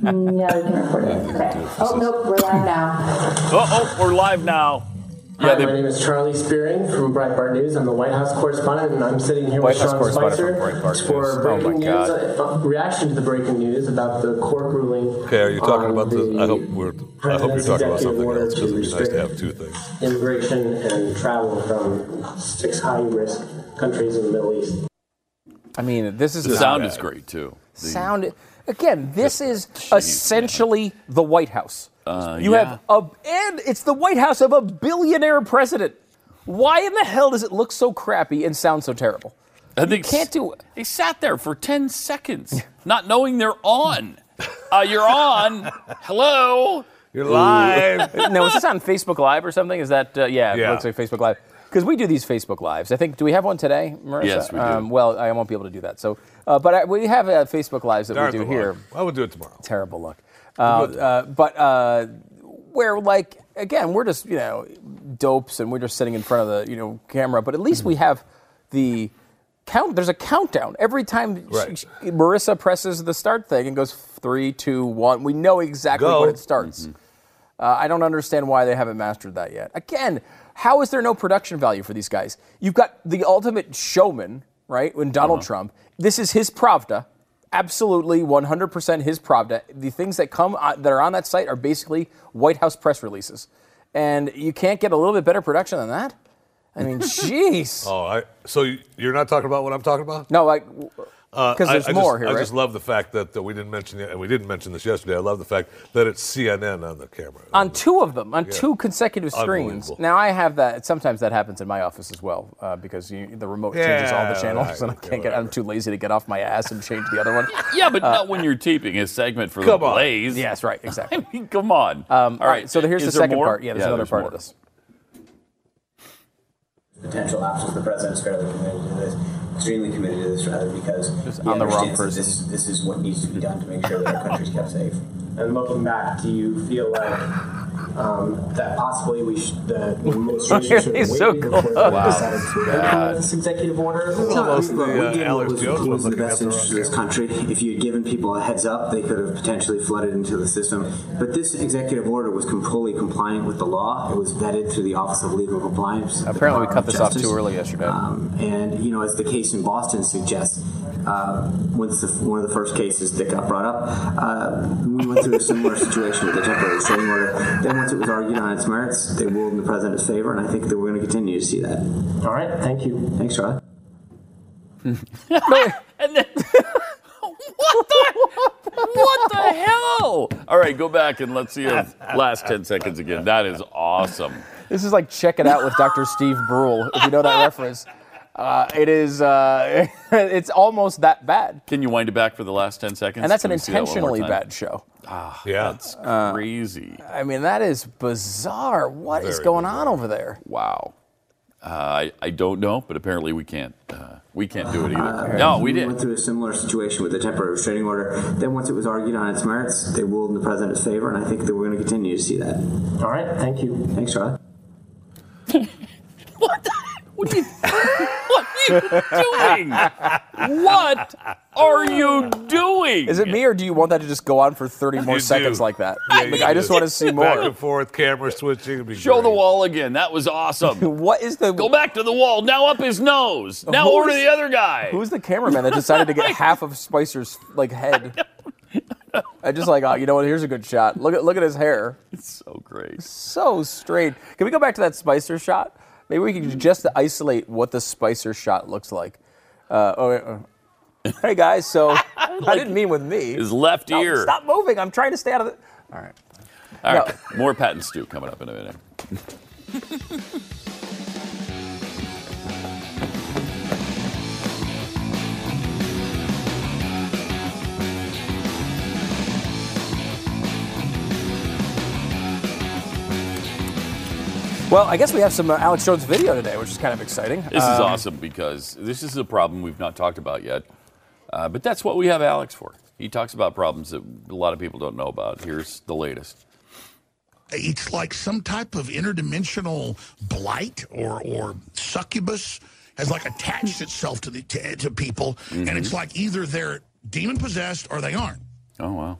No, we can record it. Okay. Oh, nope, we're live now. We're live now. Yeah, my name is Charlie Spearing from Breitbart News. I'm the White House correspondent, and I'm sitting here with Sean Spicer for breaking news, reaction to the breaking news about the court ruling. Okay, are you talking about the? I hope you're talking about something else because it'd be nice to have two things: immigration and travel from 6 high-risk countries in the Middle East. I mean, this is the sound is great too. This is essentially the White House. And it's the White House of a billionaire president. Why in the hell does it look so crappy and sound so terrible? They can't do it. They sat there for 10 seconds, not knowing they're on. You're on. Hello. You're live. Now, is this on Facebook Live or something? Is that It looks like Facebook Live. Because we do these Facebook Lives. I think, do we have one today, Marissa? Yes, we do. Well, I won't be able to do that. So, we have Facebook Lives that we do here. I will do it tomorrow. Terrible luck. Where, like, again, we're just, dopes, and we're just sitting in front of the, camera. But at least we have the count. There's a countdown. Every time Marissa presses the start thing and goes 3, 2, 1, we know exactly when it starts. Mm-hmm. I don't understand why they haven't mastered that yet. Again, how is there no production value for these guys? You've got the ultimate showman, right, when Donald Trump. This is his Pravda, absolutely 100% his Pravda. The things that that are on that site are basically White House press releases. And you can't get a little bit better production than that? I mean, jeez. So you're not talking about what I'm talking about? No, like... Because there's more here, right? I just love the fact that we didn't mention it, and we didn't mention this yesterday. I love the fact that it's CNN on the camera. On two of them, on two consecutive screens. Now, I have that. Sometimes that happens in my office as well, because the remote changes all the channels, and I can't get. I'm too lazy to get off my ass and change the other one. Yeah, but not when you're taping a segment for the Blaze. Yes, right, exactly. I mean, come on. All right, so here's the second part. Yeah, there's another part of this. Potential options. The president's fairly committed to this. Extremely committed to this, rather, because he understands that this is what needs to be done to make sure that our country's kept safe. And looking back, do you feel like that possibly the administration should have waited before they decided to this executive order? We did what was in the best interest of this country. If you had given people a heads up, they could have potentially flooded into the system. But this executive order was fully compliant with the law. It was vetted through the Office of Legal Compliance. Apparently, we cut this off too early yesterday. And, as the case in Boston suggests, one of the first cases that got brought up, we went through a similar situation with the temporary restraining order. Then once it was argued on its merits, they ruled in the president's favor, and I think that we're going to continue to see that. All right, thank you. Thanks, Charlie. And then, what the hell? All right, go back and let's see your last 10 seconds again. That is awesome. This is like Check It Out with Dr. Steve Brule, if you know that reference. It is. It's almost that bad. Can you wind it back for the last 10 seconds? And that's an intentionally bad show. That's crazy. I mean, that is bizarre. What is going on over there? Wow. I don't know, but apparently we can't. We can't do it either. We didn't. We went through a similar situation with the temporary restraining order. Then once it was argued on its merits, they ruled in the president's favor, and I think that we're going to continue to see that. All right. Thank you. Thanks, Charlie. What are you doing? What are you doing? Is it me, or do you want that to just go on for 30 more seconds like that? Yeah, I just want to see more. Back and forth, camera switching. Show the wall again. That was awesome. What is the... Go back to the wall. Now up his nose. Now over to the other guy. Who's the cameraman that decided to get half of Spicer's head? I just here's a good shot. Look at his hair. It's so great. So straight. Can we go back to that Spicer shot? Maybe we can just isolate what the Spicer shot looks like. Hey, guys, so I didn't mean with me. His left ear. Stop moving. I'm trying to stay out of it. All right. More Pat and Stu coming up in a minute. Well, I guess we have some Alex Jones video today, which is kind of exciting. This is awesome because this is a problem we've not talked about yet. But that's what we have Alex for. He talks about problems that a lot of people don't know about. Here's the latest. It's like some type of interdimensional blight or succubus has like attached itself to people. Mm-hmm. And it's like either they're demon possessed or they aren't. Oh, wow.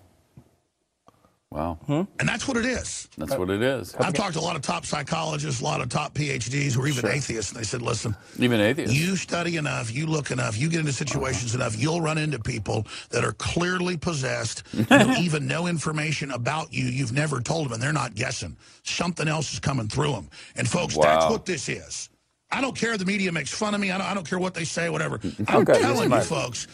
Wow. Hmm? And that's what it is. That's what it is. I've talked to a lot of top psychologists, a lot of top PhDs, or even atheists, and they said, listen, even atheists, you study enough, you look enough, you get into situations enough, you'll run into people that are clearly possessed, they'll even know information about you you've never told them, and they're not guessing. Something else is coming through them. And, folks, that's what this is. I don't care if the media makes fun of me. I don't care what they say, whatever. I'm telling you, folks,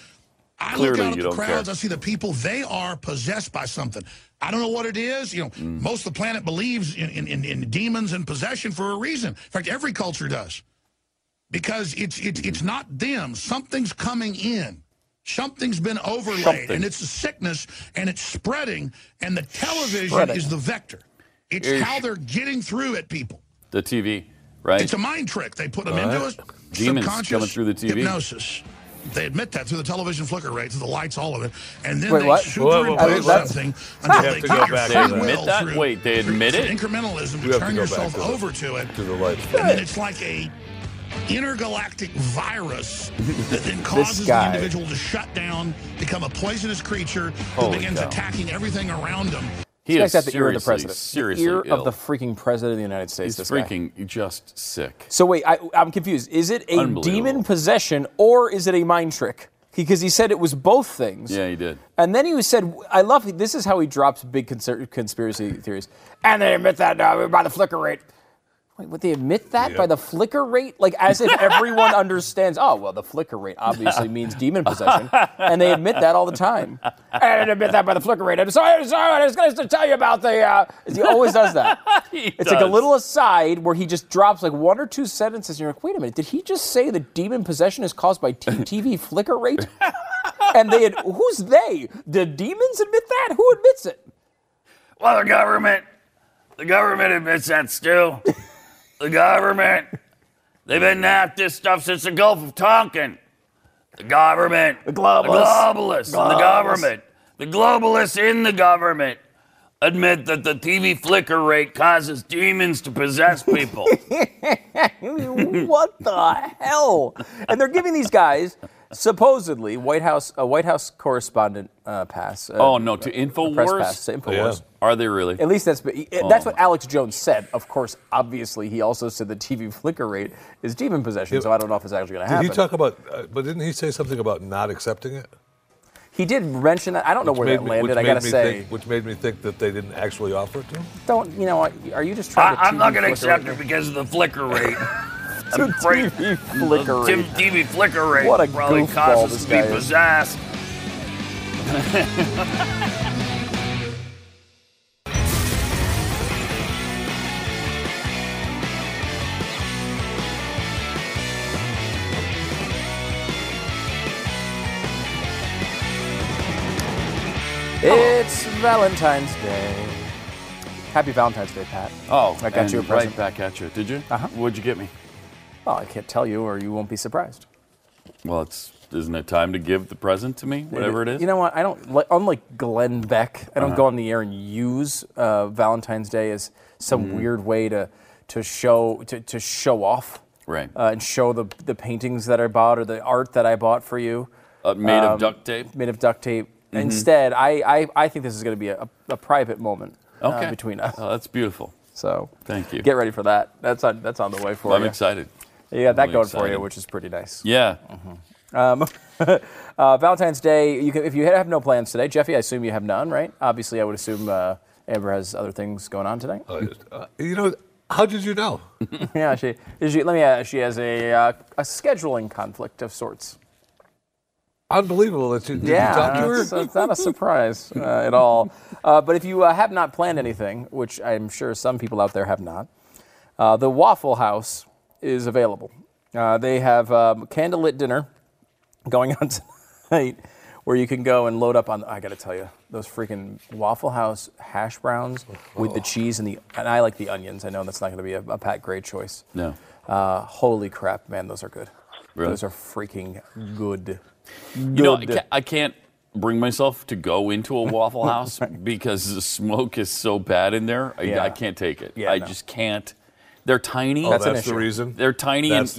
I look out at the crowds, I see the people, they are possessed by something. I don't know what it is. You know, most of the planet believes in demons and possession for a reason. In fact, every culture does. Because it's not them. Something's coming in. Something's been overlaid. And it's a sickness, and it's spreading, and the television is the vector. It's how they're getting through at people. The TV, right? It's a mind trick. They put them into us. Demons coming through the TV. Hypnosis. They admit that through the television flicker rate, through the lights, all of it, and then they superimpose something until they get your free will through. Wait, they admit it? Incrementalism to turn yourself over to it, and then it's like a intergalactic virus that then causes the individual to shut down, become a poisonous creature that begins attacking everything around them. He is the ear of the president. Seriously, the ear of the freaking president of the United States. He's freaking just sick. So wait, I'm confused. Is it a demon possession or is it a mind trick? Because he said it was both things. Yeah, he did. And then he said, "I love this is how he drops big conspiracy theories." And they admit that by the flicker rate. Wait, would they admit that by the flicker rate? Like, as if everyone understands, oh, well, the flicker rate obviously means demon possession. And they admit that all the time. I didn't admit that by the flicker rate. I'm sorry, I was going to tell you about the... He always does that. It's like a little aside where he just drops like one or two sentences, and you're like, wait a minute, did he just say that demon possession is caused by TV flicker rate? And they... Who's they? Did demons admit that? Who admits it? Well, the government admits that still. The government, they've been at this stuff since the Gulf of Tonkin. The government, the globalists. The globalists in the government admit that the TV flicker rate causes demons to possess people. What the hell? And they're giving these guys, supposedly, a White House correspondent pass. To Infowars? Pass to Infowars. Yeah. Are they really? At least that's what Alex Jones said. Of course, obviously, he also said the TV flicker rate is demon possession, so I don't know if it's actually going to happen. Did he talk about, but didn't he say something about not accepting it? He did mention that. I don't know where that landed, I got to say. Which made me think that they didn't actually offer it to him? Are you just trying to... I'm not going to accept it because of the flicker rate. TV flicker rate what a probably causes me possessed. It's Valentine's Day. Happy Valentine's Day, Pat. Oh, I got you a present. Right back at you. Did you? Uh-huh. What'd you get me? Well, I can't tell you, or you won't be surprised. Well, isn't it time to give the present to me, whatever it is? You know what? I don't, unlike Glenn Beck, I don't go on the air and use Valentine's Day as some weird way to show off, right? And show the paintings that I bought or the art that I bought for you, made of duct tape. Mm-hmm. Instead, I think this is going to be a private moment between us. Oh, that's beautiful. So thank you. Get ready for that. That's on the way for you. I'm excited. You got that really going excited. For you, which is pretty nice. Yeah. Mm-hmm. Valentine's Day. If you have no plans today, Jeffy, I assume you have none, right? Obviously, I would assume Amber has other things going on today. How did you know? Yeah, she has a scheduling conflict of sorts. Unbelievable that you talked to her. It's not a surprise at all. But if you have not planned anything, which I'm sure some people out there have not, the Waffle House is available. They have a candlelit dinner going on tonight where you can go and load up on, I gotta tell you, those freaking Waffle House hash browns with the cheese and the, and I like the onions. I know that's not gonna be a Pat Gray choice. No. Holy crap, man, those are good. Really? Those are freaking good. You know, I can't bring myself to go into a Waffle House because the smoke is so bad in there. I can't take it. Yeah, I just can't. They're tiny. That's the reason. They're tiny, that's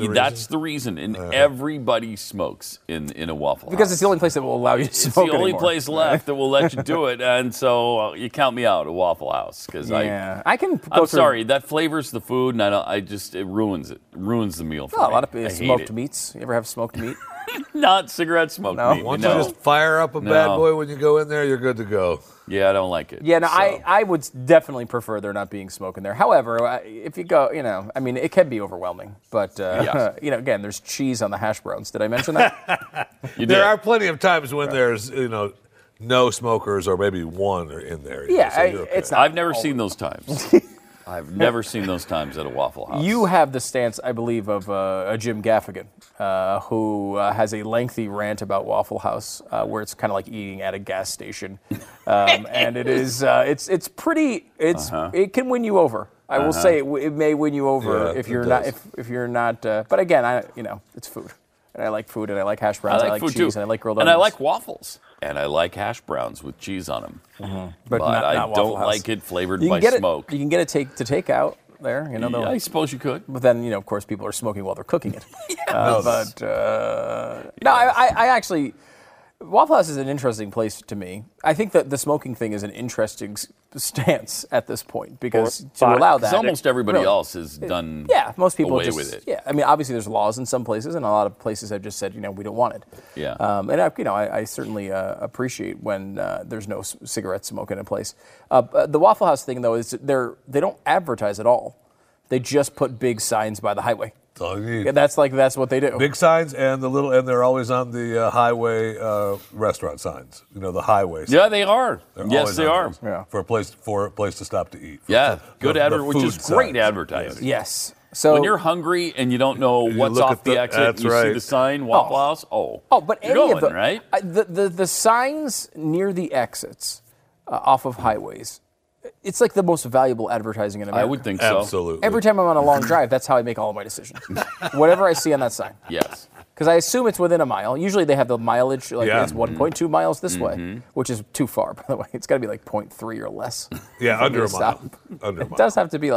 the reason. And everybody smokes in a Waffle House. Because it's the only place that will allow you to smoke anymore. It's the only place left that will let you do it. And so you count me out, a Waffle House. Because I'm sorry, that flavors the food, and it ruins it. It ruins the meal for me. A lot of smoked meats. You ever have smoked meat? Not cigarette smoke. No. Meat. Once you just fire up a bad boy when you go in there, you're good to go. Yeah, I don't like it. Yeah, no, so. I would definitely prefer there not being smoke in there. However, if you go, I mean, it can be overwhelming. But, again, there's cheese on the hash browns. Did I mention that? There are plenty of times when there's, no smokers or maybe one are in there. Yeah, it's not. I've never seen those times. I've never seen those times at a Waffle House. You have the stance, I believe, of a Jim Gaffigan, who has a lengthy rant about Waffle House, where it's kind of like eating at a gas station, and it is it's pretty. It's It can win you over. I will say it may win you over if you're not. But again, it's food, and I like food, and I like hash browns, I like food cheese, too. And I like grilled onions, and I like waffles. And I like hash browns with cheese on them, but I don't like it flavored by smoke. You can get it to take out there, I suppose you could. But then, of course, people are smoking while they're cooking it. I actually, Waffle House is an interesting place to me. I think that the smoking thing is an interesting stance at this point because to allow that, almost everybody else has done. Yeah, most people away with it. Yeah, I mean, obviously there's laws in some places, and a lot of places have just said, we don't want it. Yeah. And I certainly appreciate when there's no cigarette smoke in a place. The Waffle House thing though is they don't advertise at all. They just put big signs by the highway. That's what they do. Big signs and they're always on the highway restaurant signs. The highway. Signs. Yeah, they are. Yes, they are. Yeah. For a place to stop to eat. Which is great advertising. Yes. So when you're hungry and you don't know what's off the exit, see the sign Waffle House. The signs near the exits off of highways. It's like the most valuable advertising in America. I would think so. Absolutely. Every time I'm on a long drive, that's how I make all of my decisions. Whatever I see on that sign. Yes. Because I assume it's within a mile. Usually they have the mileage, it's 1.2 miles this way, which is too far, by the way. It's got to be like 0.3 or less. Under a mile. It does have to be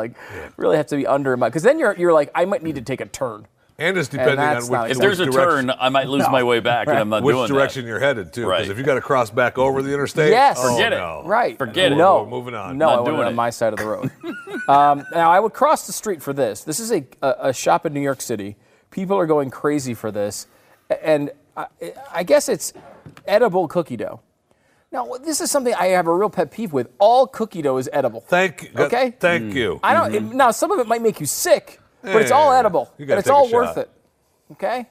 really have to be under a mile. Because then you're like, I might need to take a turn. And it's depending on which direction. If there's a turn, I might lose my way back, and I'm not doing that. Which direction you're headed, too. Because if you got to cross back over the interstate, forget it. Right. Forget it. No. We're moving on. No, I'm doing it on my side of the road. Now, I would cross the street for this. This is a shop in New York City. People are going crazy for this. And I guess it's edible cookie dough. Now, this is something I have a real pet peeve with. All cookie dough is edible. Thank you. I don't. Mm-hmm. Now, some of it might make you sick. But it's all edible, and it's all worth it, okay?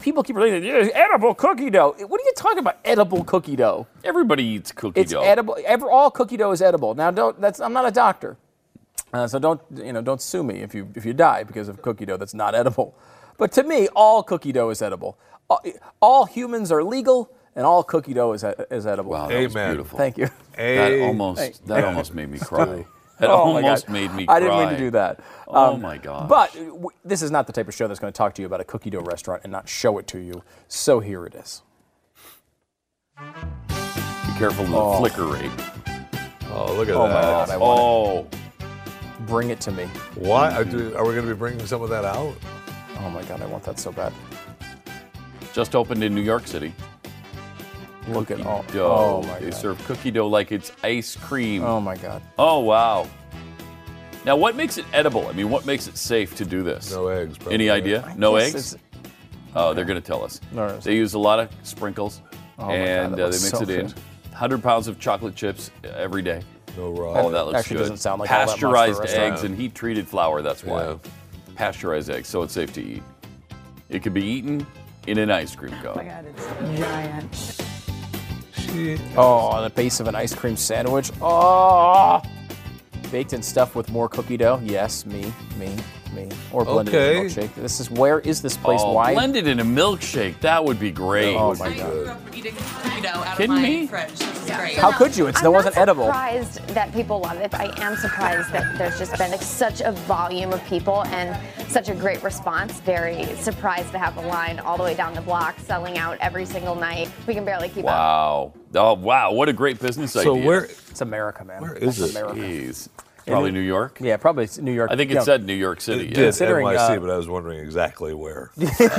People keep relating it to edible cookie dough. What are you talking about, edible cookie dough? Everybody eats cookie dough. It's edible. All cookie dough is edible. Now, I'm not a doctor, so don't sue me if you die because of cookie dough that's not edible. But to me, all cookie dough is edible. All humans are legal, and all cookie dough is edible. Wow, that was beautiful. Thank you. That almost made me cry. That almost made me cry. I didn't mean to do that. Oh, my gosh. But this is not the type of show that's going to talk to you about a cookie dough restaurant and not show it to you. So here it is. Be careful with the flicker rate. Oh, look at that. My God, bring it to me. Why? Mm-hmm. Are we going to be bringing some of that out? Oh, my God. I want that so bad. Just opened in New York City. Look at all dough. Oh my God. They serve cookie dough like it's ice cream. Oh my God. Oh wow. Now what makes it edible? I mean, what makes it safe to do this? No eggs, bro. Any idea? No eggs? Oh, they're going to tell us. No, they use a lot of sprinkles, and they mix it in. 100 pounds of chocolate chips every day. No raw. Oh, that looks actually good. Doesn't sound like pasteurized eggs and heat-treated flour. That's why. Yeah. Pasteurized eggs, so it's safe to eat. It could be eaten in an ice cream cone. Oh my God, it's giant. Oh, on the base of an ice cream sandwich. Oh, baked and stuffed with more cookie dough. Yes, me. me, or blended in a milkshake. This is where is this place? Why blended in a milkshake? That would be great. Oh my God! I grew up eating burrito out of my fridge. Great. How could you? It wasn't edible. I'm not surprised that people love it. I am surprised that there's just been such a volume of people and such a great response. Very surprised to have a line all the way down the block selling out every single night. We can barely keep up. Wow! Oh wow! What a great business idea. So it's America, man. Where is it? Jeez. Probably New York? Yeah, probably New York. I think it said New York City. It did, NYC, but I was wondering exactly where.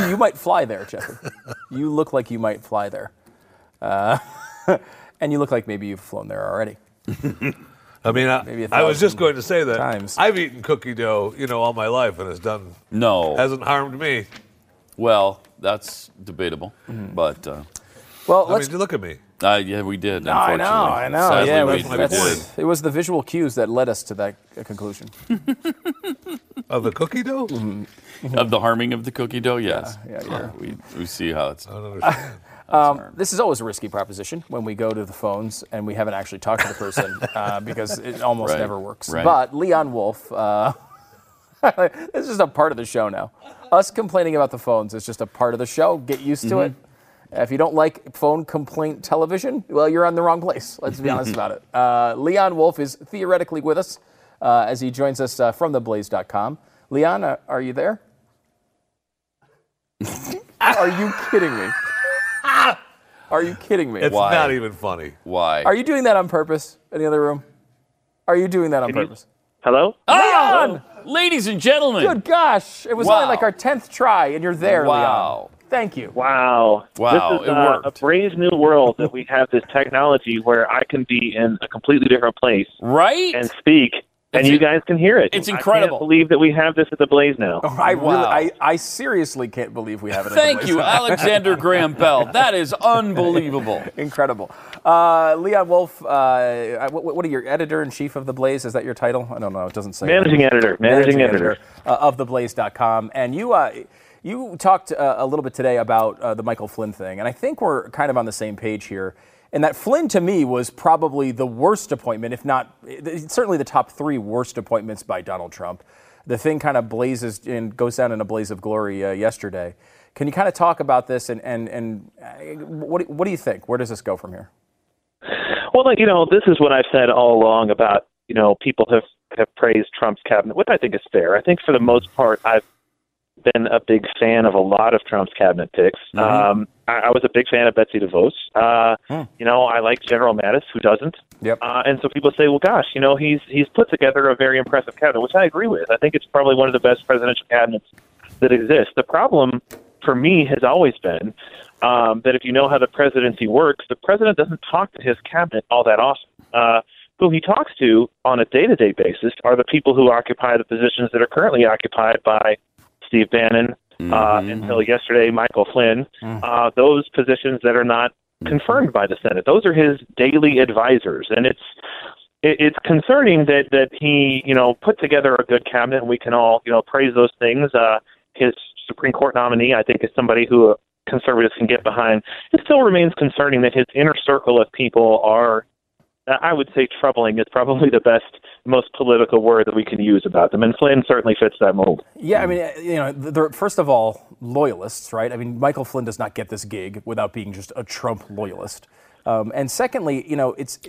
You might fly there, Jeffrey. You look like you might fly there. And you look like maybe you've flown there already. I mean, I was just going to say that times. I've eaten cookie dough, all my life, and it's done. No. Hasn't harmed me. Well, that's debatable, but... Well, I mean, look at me. Yeah, we did. Unfortunately. I know. Sadly, yeah, it was the visual cues that led us to that conclusion. Of the cookie dough? Mm-hmm. Of the harming of the cookie dough? Yes. Yeah. We see how it's. I don't understand. This is always a risky proposition when we go to the phones and we haven't actually talked to the person because it almost never works. Right. But Leon Wolf, this is a part of the show now. Us complaining about the phones is just a part of the show. Get used to it. If you don't like phone complaint television, well, you're on the wrong place. Let's be honest about it. Leon Wolf is theoretically with us as he joins us from TheBlaze.com. Leon, are you there? Are you kidding me? Are you kidding me? It's not even funny. Why? Are you doing that on purpose in the other room? Are you doing that on purpose? Hello? Leon! Hello? Ladies and gentlemen. Good gosh. It was only like our 10th try, and you're there, Leon. Thank you. Wow. This is a brave new world that we have this technology where I can be in a completely different place. Right? And speak, and you guys can hear it. It's incredible. I can't believe that we have this at the Blaze now. Oh, I seriously can't believe we have it at the Blaze. Thank you, Alexander Graham Bell. That is unbelievable. Incredible. Leon Wolf, what are you, editor-in-chief of The Blaze? Is that your title? I don't know. It doesn't say. Managing editor. Of TheBlaze.com. And you... You talked a little bit today about the Michael Flynn thing, and I think we're kind of on the same page here. And that Flynn, to me, was probably the worst appointment, if not certainly the top three worst appointments by Donald Trump. The thing kind of blazes and goes down in a blaze of glory yesterday. Can you kind of talk about this, and what do you think? Where does this go from here? Well, this is what I've said all along about, people have praised Trump's cabinet, which I think is fair. I think for the most part, I've been a big fan of a lot of Trump's cabinet picks. I was a big fan of Betsy DeVos. I like General Mattis, who doesn't. Yep. And so people say, well, gosh, he's put together a very impressive cabinet, which I agree with. I think it's probably one of the best presidential cabinets that exists. The problem for me has always been that if you know how the presidency works, the president doesn't talk to his cabinet all that often. Who he talks to on a day-to-day basis are the people who occupy the positions that are currently occupied by Steve Bannon, until yesterday, Michael Flynn, those positions that are not confirmed by the Senate. Those are his daily advisors. And it's concerning that he, put together a good cabinet, and we can all, praise those things. His Supreme Court nominee, I think, is somebody who conservatives can get behind. It still remains concerning that his inner circle of people are, I would say, troubling is probably the best, most political word that we can use about them. And Flynn certainly fits that mold. Yeah, I mean, they're, first of all, loyalists, right? I mean, Michael Flynn does not get this gig without being just a Trump loyalist. And secondly,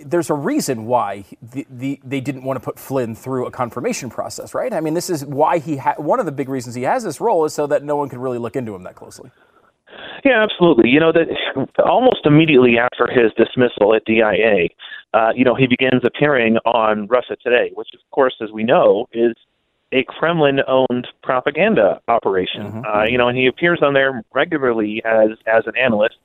there's a reason why they didn't want to put Flynn through a confirmation process, right? I mean, this is why one of the big reasons he has this role is so that no one can really look into him that closely. Yeah, absolutely. That almost immediately after his dismissal at DIA, he begins appearing on Russia Today, which, of course, as we know, is a Kremlin-owned propaganda operation. And he appears on there regularly as an analyst.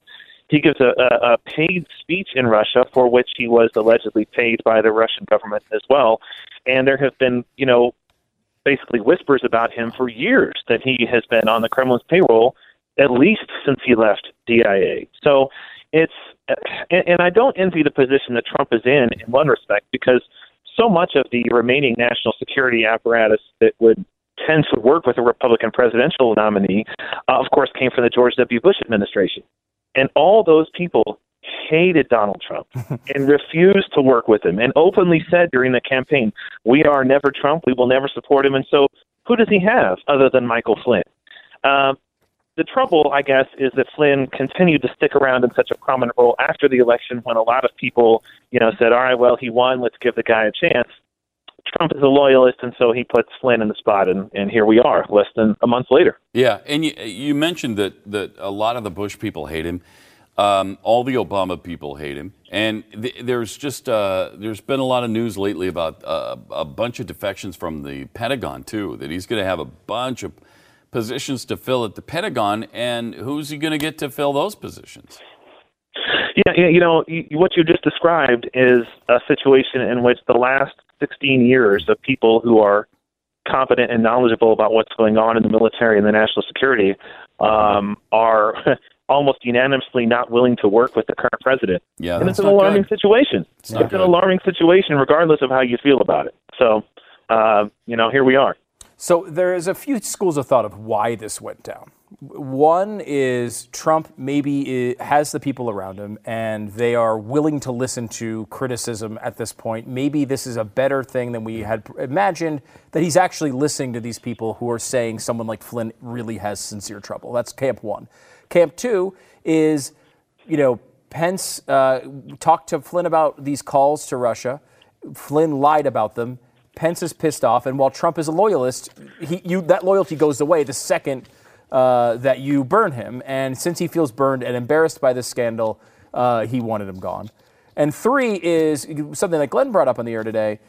He gives a paid speech in Russia for which he was allegedly paid by the Russian government as well. And there have been, basically whispers about him for years that he has been on the Kremlin's payroll, at least since he left DIA. So it's, and I don't envy the position that Trump is in one respect, because so much of the remaining national security apparatus that would tend to work with a Republican presidential nominee, of course, came from the George W. Bush administration. And all those people hated Donald Trump and refused to work with him and openly said during the campaign, we are never Trump, we will never support him. And so Who does he have other than Michael Flynn? The trouble, I guess, is that Flynn continued to stick around in such a prominent role after the election when a lot of people, said, all right, well, he won, let's give the guy a chance. Trump is a loyalist, and so he puts Flynn in the spot, and here we are, less than a month later. Yeah, and you mentioned that a lot of the Bush people hate him. All the Obama people hate him. And there's been a lot of news lately about a bunch of defections from the Pentagon, too, that he's going to have a bunch of positions to fill at the Pentagon, and who's he going to get to fill those positions? Yeah, what you just described is a situation in which the last 16 years of people who are competent and knowledgeable about what's going on in the military and the national security are almost unanimously not willing to work with the current president. Yeah, and it's an alarming situation. It's an alarming situation regardless of how you feel about it. So, here we are. So there is a few schools of thought of why this went down. One is Trump maybe has the people around him and they are willing to listen to criticism at this point. Maybe this is a better thing than we had imagined, that he's actually listening to these people who are saying someone like Flynn really has sincere trouble. That's camp one. Camp two is, Pence talked to Flynn about these calls to Russia. Flynn lied about them. Pence is pissed off, and while Trump is a loyalist, that loyalty goes away the second that you burn him. And since he feels burned and embarrassed by this scandal, he wanted him gone. And three is something that Glenn brought up on the air today.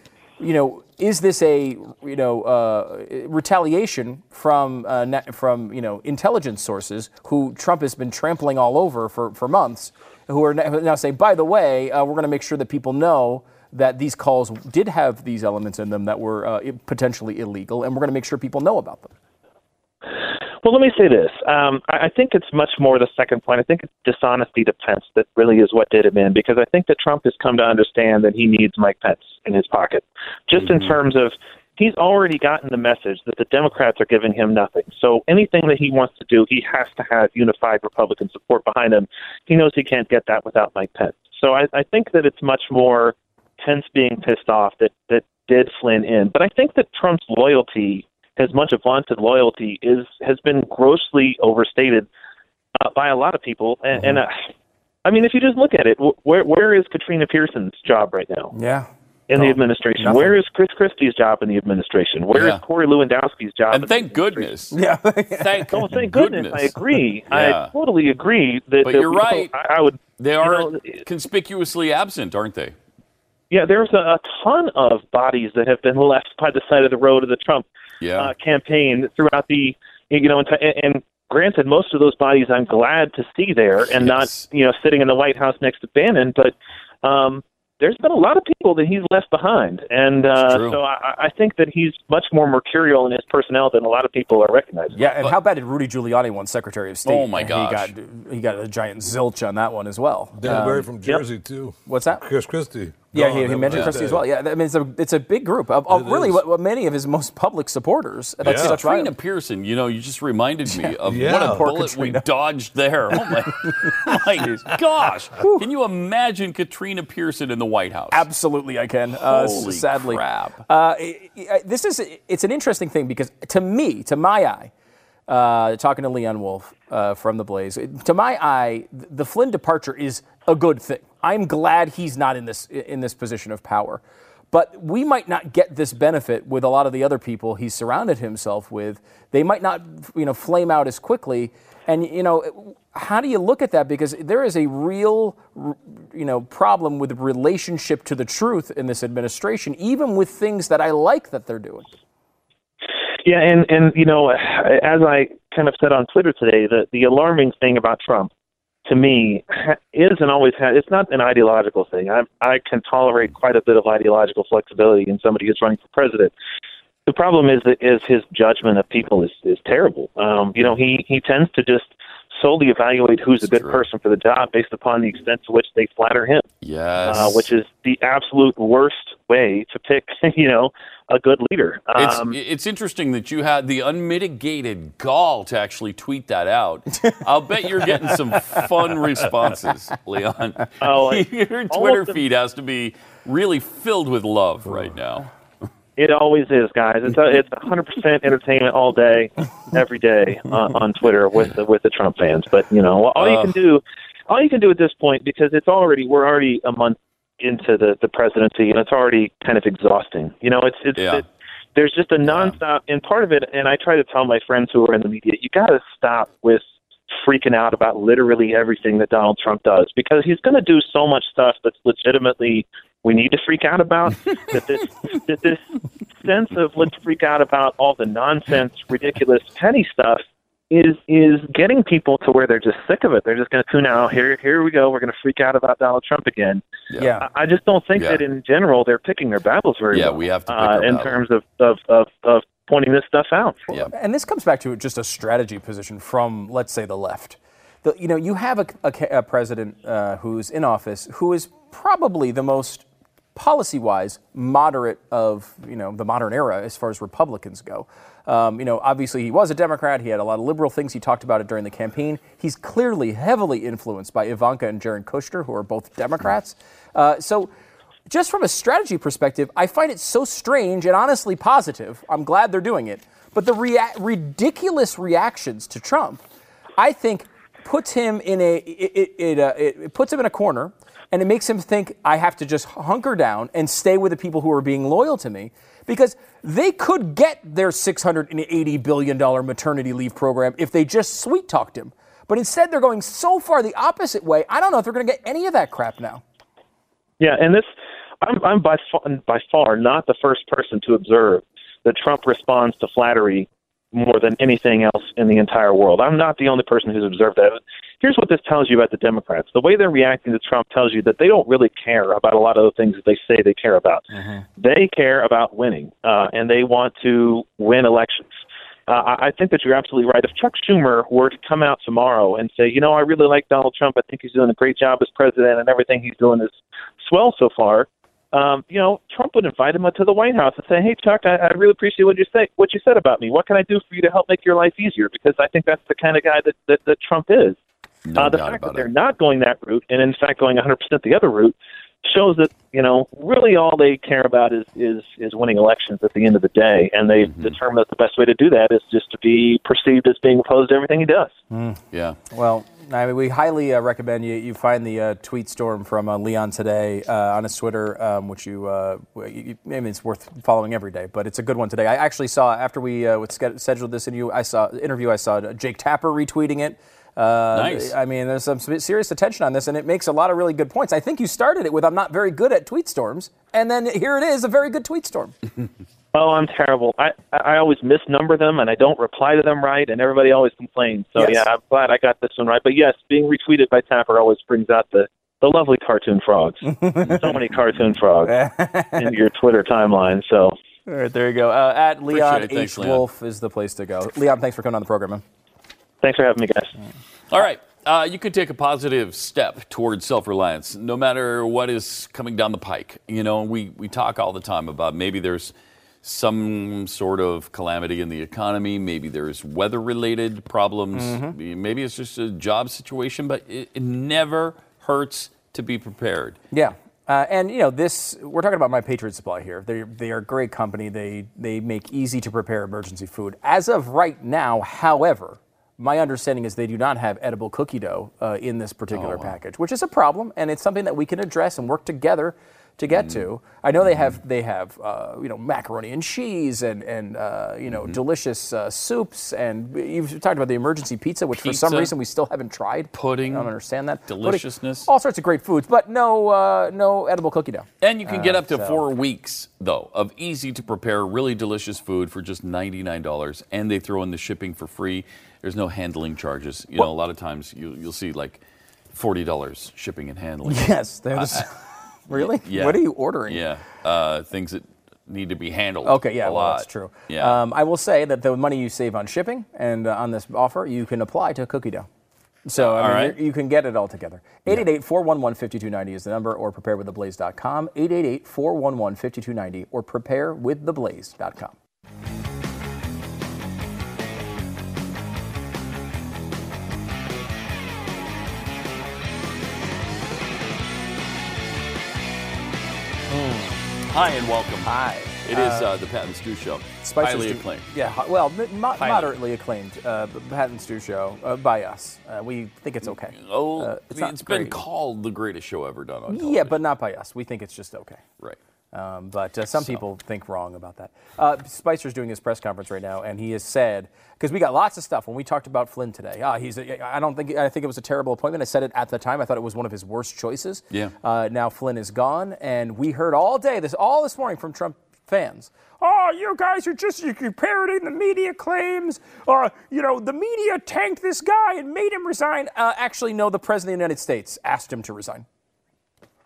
Is this a retaliation from intelligence sources who Trump has been trampling all over for months, who are now saying, by the way, we're going to make sure that people know that these calls did have these elements in them that were potentially illegal, and we're going to make sure people know about them? Well, let me say this. I think it's much more the second point. I think it's dishonesty to Pence that really is what did him in, because I think that Trump has come to understand that he needs Mike Pence in his pocket, just in terms of he's already gotten the message that the Democrats are giving him nothing. So anything that he wants to do, he has to have unified Republican support behind him. He knows he can't get that without Mike Pence. So I think that it's much more Pence being pissed off that did Flynn in. But I think that Trump's loyalty, as much of vaunted loyalty, has been grossly overstated by a lot of people. And I mean, if you just look at it, where is Katrina Pearson's job right now? Yeah. In the administration? Nothing. Where is Chris Christie's job in the administration? Where is Corey Lewandowski's job? And thank goodness. Yeah. Thank goodness. I agree. Yeah. I totally agree. But you're right. They are conspicuously absent, aren't they? Yeah, there's a ton of bodies that have been left by the side of the road of the Trump campaign throughout the, and granted, most of those bodies I'm glad to see there and not, sitting in the White House next to Bannon, but there's been a lot of people that he's left behind. And so I think that he's much more mercurial in his personnel than a lot of people are recognizing. Yeah, and how bad did Rudy Giuliani won Secretary of State? Oh, my gosh. He got a giant zilch on that one as well. Dan Barry from Jersey, too. What's that? Chris Christie. Yeah, he mentioned Christie as well. Yeah, I mean, it's a big group of really what many of his most public supporters. That's such Katrina Pearson, you just reminded me of what a bullet Katrina. We dodged there. Oh, my gosh. Can you imagine Katrina Pearson in the White House? Absolutely, I can. Holy sadly. Crap. It's an interesting thing because to my eye, talking to Leon Wolf from TheBlaze, to my eye, the Flynn departure is a good thing. I'm glad he's not in this position of power. But we might not get this benefit with a lot of the other people he's surrounded himself with. They might not, flame out as quickly. And, how do you look at that? Because there is a real, problem with relationship to the truth in this administration, even with things that I like that they're doing. Yeah, and as I kind of said on Twitter today, the alarming thing about Trump, to me, is and always has. It's not an ideological thing. I can tolerate quite a bit of ideological flexibility in somebody who's running for president. The problem is that his judgment of people is terrible. He tends to just solely evaluate who's a good person for the job based upon the extent to which they flatter him. Yes, which is the absolute worst way to pick. A good leader. It's interesting that you had the unmitigated gall to actually tweet that out. I'll bet you're getting some fun responses, Leon. Your Twitter feed has to be really filled with love right now. It always is, guys. It's 100% entertainment all day, every day on Twitter with the Trump fans. But you know, all you can do at this point, because we're already a month into the presidency, and it's already kind of exhausting. You know, there's just a nonstop, and part of it. And I try to tell my friends who are in the media, you got to stop with freaking out about literally everything that Donald Trump does, because he's going to do so much stuff that's legitimately we need to freak out about, that this sense of let's freak out about all the nonsense, ridiculous, petty stuff is getting people to where they're just sick of it. They're just going to tune out. Here we go. We're going to freak out about Donald Trump again. Yeah. I just don't think that in general they're picking their battles very well. Yeah, we have to pick our in terms of pointing this stuff out. Yeah. And this comes back to just a strategy position from, let's say, the left. You know, you have a president who's in office who is probably the most policy-wise moderate of, you know, the modern era as far as Republicans go. You know, obviously he was a Democrat. He had a lot of liberal things. He talked about it during the campaign. He's clearly heavily influenced by Ivanka and Jared Kushner, who are both Democrats. So just from a strategy perspective, I find it so strange and honestly positive. I'm glad they're doing it. But the ridiculous reactions to Trump, I think, puts him in it puts him in a corner, and it makes him think, I have to just hunker down and stay with the people who are being loyal to me, because they could get their $680 billion maternity leave program if they just sweet-talked him. But instead, they're going so far the opposite way, I don't know if they're going to get any of that crap now. Yeah, and I'm by far not the first person to observe that Trump responds to flattery more than anything else in the entire world. I'm not the only person who's observed that. Here's what this tells you about the Democrats. The way they're reacting to Trump tells you that they don't really care about a lot of the things that they say they care about. Uh-huh. They care about winning, and they want to win elections. I think that you're absolutely right. If Chuck Schumer were to come out tomorrow and say, you know, I really like Donald Trump, I think he's doing a great job as president, and everything he's doing is swell so far, you know, Trump would invite him up to the White House and say, hey, Chuck, I really appreciate what you said about me. What can I do for you to help make your life easier? Because I think that's the kind of guy that Trump is. No the fact that they're not going that route, and in fact going 100% the other route, shows that, you know, really all they care about is winning elections at the end of the day. And they've determined that the best way to do that is just to be perceived as being opposed to everything he does. Mm. Yeah. Well, I mean, we highly recommend you find the tweet storm from Leon today on his Twitter, which I mean, it's worth following every day, but it's a good one today. I actually saw, after we scheduled this interview, I saw Jake Tapper retweeting it. Nice. I mean, there's some serious attention on this, and it makes a lot of really good points. I think you started it with, I'm not very good at tweet storms, and then here it is, a very good tweet storm. Oh, I'm terrible. I always misnumber them, and I don't reply to them right, and everybody always complains. So, yes. Yeah, I'm glad I got this one right. But, yes, being retweeted by Tapper always brings out the lovely cartoon frogs. So many cartoon frogs in your Twitter timeline. So. All right, there you go. At Leon H. Wolf is the place to go. Leon, thanks for coming on the program, man. Thanks for having me, guys. All right. You could take a positive step towards self-reliance, no matter what is coming down the pike. You know, we talk all the time about maybe there's some sort of calamity in the economy. Maybe there's weather-related problems. Mm-hmm. Maybe it's just a job situation, but it never hurts to be prepared. Yeah. And, you know, we're talking about My Patriot Supply here. They are a great company. They make easy-to-prepare emergency food. As of right now, however, my understanding is they do not have edible cookie dough in this particular package, which is a problem, and it's something that we can address and work together to get to. I know they have you know, macaroni and cheese and you know, delicious soups, and you've talked about the emergency pizza, which for some reason we still haven't tried. Pudding. I don't understand that. Deliciousness. Pudding, all sorts of great foods, but no edible cookie dough. And you can get up to 4 weeks, though, of easy-to-prepare, really delicious food for just $99, and they throw in the shipping for free. There's no handling charges. You know, a lot of times you'll see like $40 shipping and handling. Yes, there's. Really? Yeah. What are you ordering? Yeah, things that need to be handled. Okay, yeah, well, that's true. Yeah. I will say that the money you save on shipping and on this offer, you can apply to cookie dough. So you can get it all together. 888-411-5290 is the number, or preparewiththeblaze.com. 888-411-5290 or preparewiththeblaze.com. Hi and welcome. Hi. It is the Pat and Stu show. Spicer's highly acclaimed. Yeah, well, moderately acclaimed Pat and Stu show by us. We think it's okay. Oh, it's been called the greatest show ever done on television. Yeah, but not by us. We think it's just okay. Right. But some people think wrong about that. Spicer's doing his press conference right now, and he has said, because we got lots of stuff when we talked about Flynn today. I think it was a terrible appointment. I said it at the time. I thought it was one of his worst choices. Yeah. Now Flynn is gone, and we heard all this morning from Trump fans. Oh, you guys are just parroting the media claims. The media tanked this guy and made him resign. Actually, no. The president of the United States asked him to resign.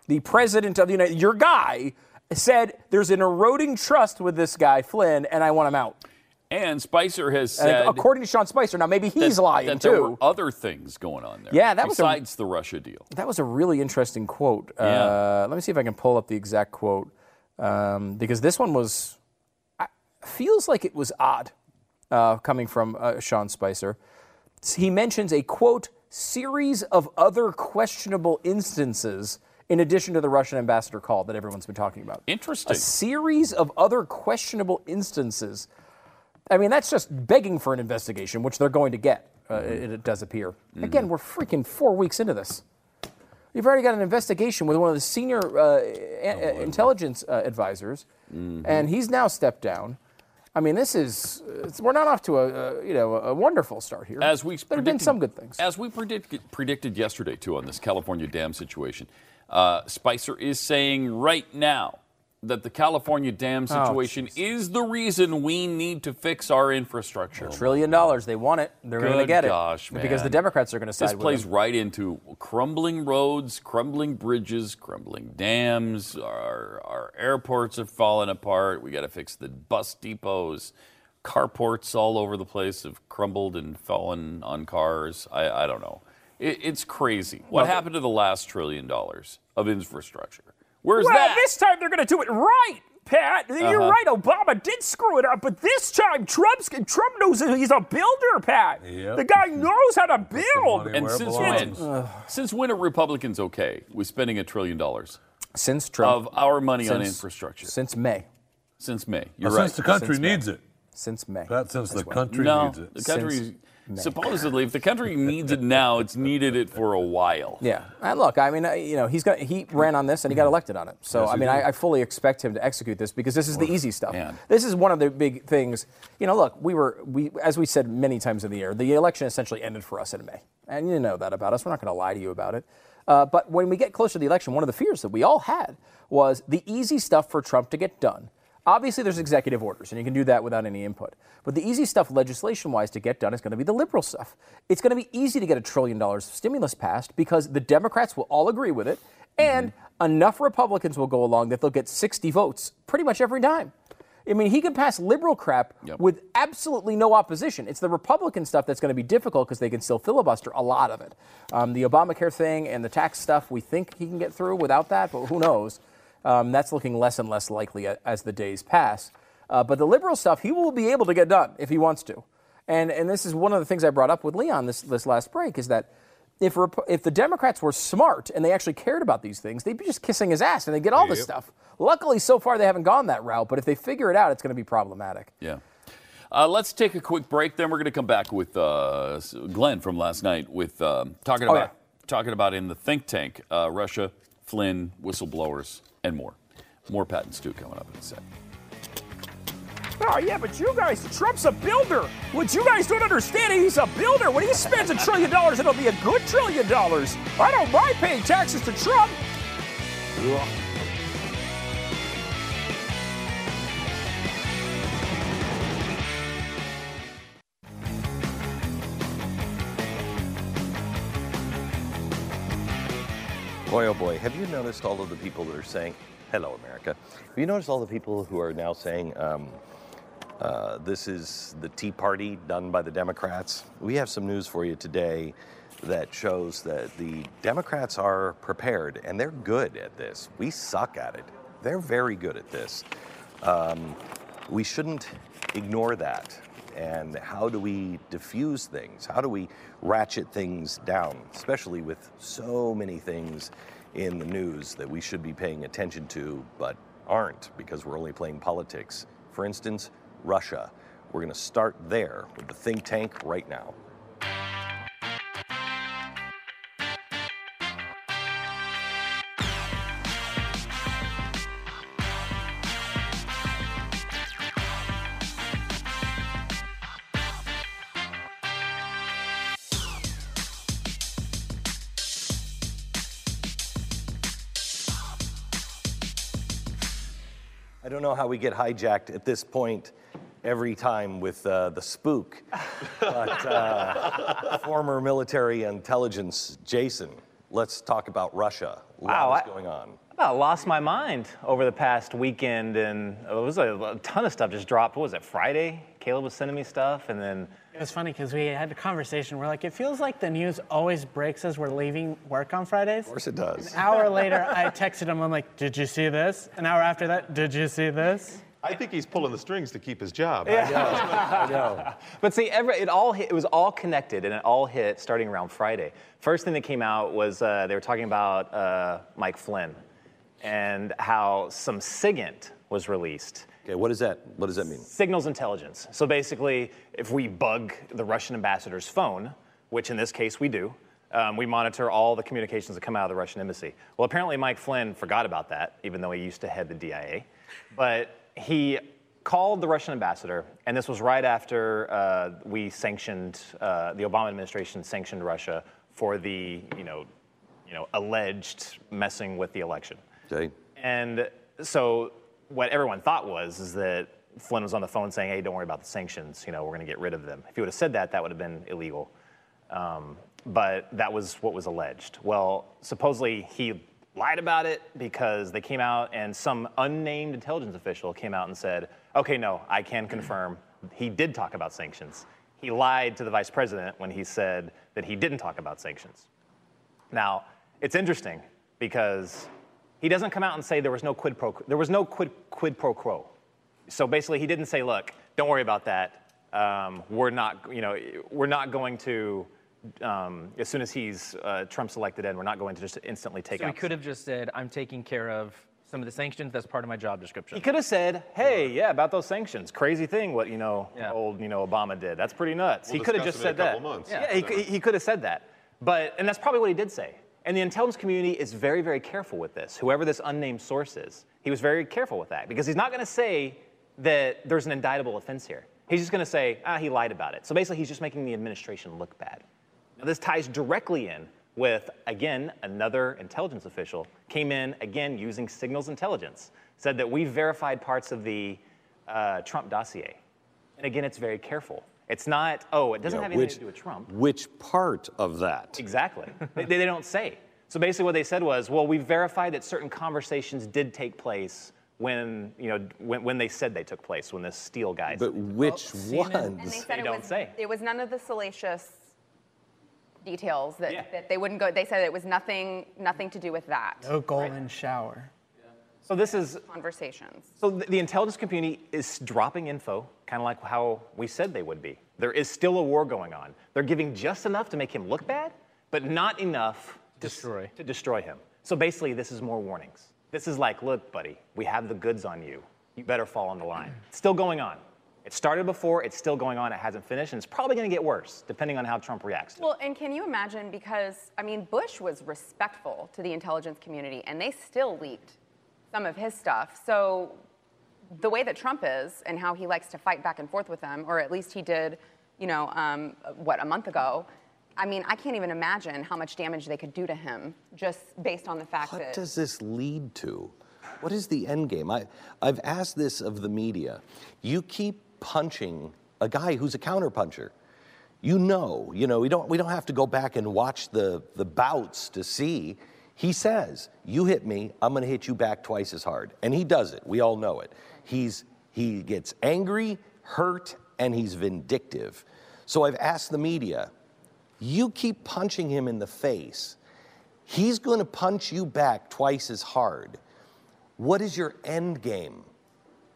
The president of the United States, your guy, said there's an eroding trust with this guy, Flynn, and I want him out. And Spicer has said... according to Sean Spicer, now maybe he's lying, too. There were other things going on there. Yeah, that was... Besides the Russia deal. That was a really interesting quote. Yeah. Let me see if I can pull up the exact quote. Because this one was... feels like it was odd, coming from Sean Spicer. He mentions a, quote, series of other questionable instances... in addition to the Russian ambassador call that everyone's been talking about. Interesting. A series of other questionable instances. I mean, that's just begging for an investigation, which they're going to get, it does appear. Mm-hmm. Again, we're freaking 4 weeks into this. You've already got an investigation with one of the senior intelligence advisors, mm-hmm. and he's now stepped down. I mean, we're not off to a wonderful start here. There have been some good things. As we predicted yesterday, too, on this California dam situation, Spicer is saying right now that the California dam situation is the reason we need to fix our infrastructure. $1 trillion. They want it. They're going to get it. Man. Because the Democrats are going to side with it. This plays right into crumbling roads, crumbling bridges, crumbling dams. Our airports are falling apart. We got to fix the bus depots. Carports all over the place have crumbled and fallen on cars. I don't know. It's crazy. What happened to the last $1 trillion of infrastructure? Where's that? Well, this time they're going to do it right, Pat. You're right. Obama did screw it up, but this time Trump knows he's a builder, Pat. Yep. The guy knows how to build. And since when are Republicans okay with spending $1 trillion? Since Trump. Of our money on infrastructure. Since May. You're right. Since the country needs it. Since May. Not since the country needs it. Supposedly, if the country needs it now, it's needed it for a while. Yeah. Look, I mean, he ran on this and he got elected on it. So, yes, I mean, I fully expect him to execute this because this is the easy stuff. Man. This is one of the big things. You know, look, we as we said many times in the year, the election essentially ended for us in May. And you know that about us. We're not going to lie to you about it. But when we get closer to the election, one of the fears that we all had was the easy stuff for Trump to get done. Obviously, there's executive orders, and you can do that without any input. But the easy stuff legislation-wise to get done is going to be the liberal stuff. It's going to be easy to get $1 trillion of stimulus passed because the Democrats will all agree with it, and enough Republicans will go along that they'll get 60 votes pretty much every time. I mean, he can pass liberal crap with absolutely no opposition. It's the Republican stuff that's going to be difficult because they can still filibuster a lot of it. The Obamacare thing and the tax stuff, we think he can get through without that, but who knows? That's looking less and less likely as the days pass. But the liberal stuff, he will be able to get done if he wants to. And this is one of the things I brought up with Leon this last break, is that if the Democrats were smart and they actually cared about these things, they'd be just kissing his ass and they'd get all this stuff. Luckily, so far, they haven't gone that route. But if they figure it out, it's going to be problematic. Yeah. Let's take a quick break. Then we're going to come back with Glenn from last night with talking about in the think tank, Russia, Flynn, whistleblowers. And more. More Pat and Stu coming up in a sec. Oh, yeah, but you guys, Trump's a builder. What you guys don't understand, he's a builder. When he spends $1 trillion, it'll be a good $1 trillion. I don't mind paying taxes to Trump. Ugh. Boy, oh boy, have you noticed all of the people that are saying, hello, America? Have you noticed all the people who are now saying this is the Tea Party done by the Democrats? We have some news for you today that shows that the Democrats are prepared, and they're good at this. We suck at it. They're very good at this. We shouldn't ignore that. And how do we diffuse things? How do we ratchet things down, especially with so many things in the news that we should be paying attention to, but aren't, because we're only playing politics. For instance, Russia. We're going to start there with the think tank right now. I don't know how we get hijacked at this point every time with the spook, but former military intelligence, Jason, let's talk about Russia. Wow, what's going on? I about lost my mind over the past weekend, and it was a ton of stuff just dropped. What was it, Friday? Caleb was sending me stuff, and then... It was funny, because we had a conversation. We're like, it feels like the news always breaks as we're leaving work on Fridays. Of course it does. An hour later, I texted him. I'm like, did you see this? An hour after that, did you see this? I think he's pulling the strings to keep his job. Yeah. I know. I know. But see, it was all connected, and it all hit starting around Friday. First thing that came out was they were talking about Mike Flynn and how some SIGINT was released. Okay, what is that? What does that mean? Signals intelligence. So basically, if we bug the Russian ambassador's phone, which in this case we do, we monitor all the communications that come out of the Russian embassy. Well, apparently Mike Flynn forgot about that, even though he used to head the DIA. But he called the Russian ambassador, and this was right after we sanctioned, the Obama administration sanctioned Russia for the, alleged messing with the election. Okay. And so... what everyone thought was that Flynn was on the phone saying, hey, don't worry about the sanctions, we're going to get rid of them. If he would have said that, that would have been illegal. But that was what was alleged. Well, supposedly he lied about it because they came out and some unnamed intelligence official came out and said, okay, no, I can confirm he did talk about sanctions. He lied to the vice president when he said that he didn't talk about sanctions. Now, it's interesting because... he doesn't come out and say there was no quid pro quo. So basically, he didn't say, "Look, don't worry about that. We're not going to. As soon as Trump's elected in, we're not going to just instantly take out." So he could have just said, "I'm taking care of some of the sanctions. That's part of my job description." He could have said, "Hey, yeah, about those sanctions. Crazy thing, what old Obama did. That's pretty nuts." He could have just said that. He could have said that. And that's probably what he did say. And the intelligence community is very, very careful with this. Whoever this unnamed source is, he was very careful with that because he's not going to say that there's an indictable offense here. He's just going to say, he lied about it. So basically, he's just making the administration look bad. Now, this ties directly in with, again, another intelligence official came in, again, using signals intelligence, said that we verified parts of the Trump dossier. And again, it's very careful. It's not, it doesn't have anything to do with Trump. Which part of that? Exactly. They don't say. So basically what they said was, we verified that certain conversations did take place when they said they took place, when this Steele guy said. But which ones? And they said they don't say. It was none of the salacious details that they wouldn't go. They said it was nothing to do with that. No golden shower. So this is conversations. So the intelligence community is dropping info, kind of like how we said they would be. There is still a war going on. They're giving just enough to make him look bad, but not enough to destroy him. So basically, this is more warnings. This is like, look, buddy, we have the goods on you. You better fall on the line. It's still going on. It started before, it's still going on, it hasn't finished, and it's probably going to get worse, depending on how Trump reacts to it. Well, and can you imagine, because, Bush was respectful to the intelligence community, and they still leaked some of his stuff. So the way that Trump is and how he likes to fight back and forth with them, or at least he did, a month ago, I can't even imagine how much damage they could do to him just based on the fact that... What does this lead to? What is the end game? I've asked this of the media. You keep punching a guy who's a counterpuncher. We don't have to go back and watch the bouts to see. He says, you hit me, I'm going to hit you back twice as hard. And he does it. We all know it. He gets angry, hurt, and he's vindictive. So I've asked the media, you keep punching him in the face. He's going to punch you back twice as hard. What is your end game?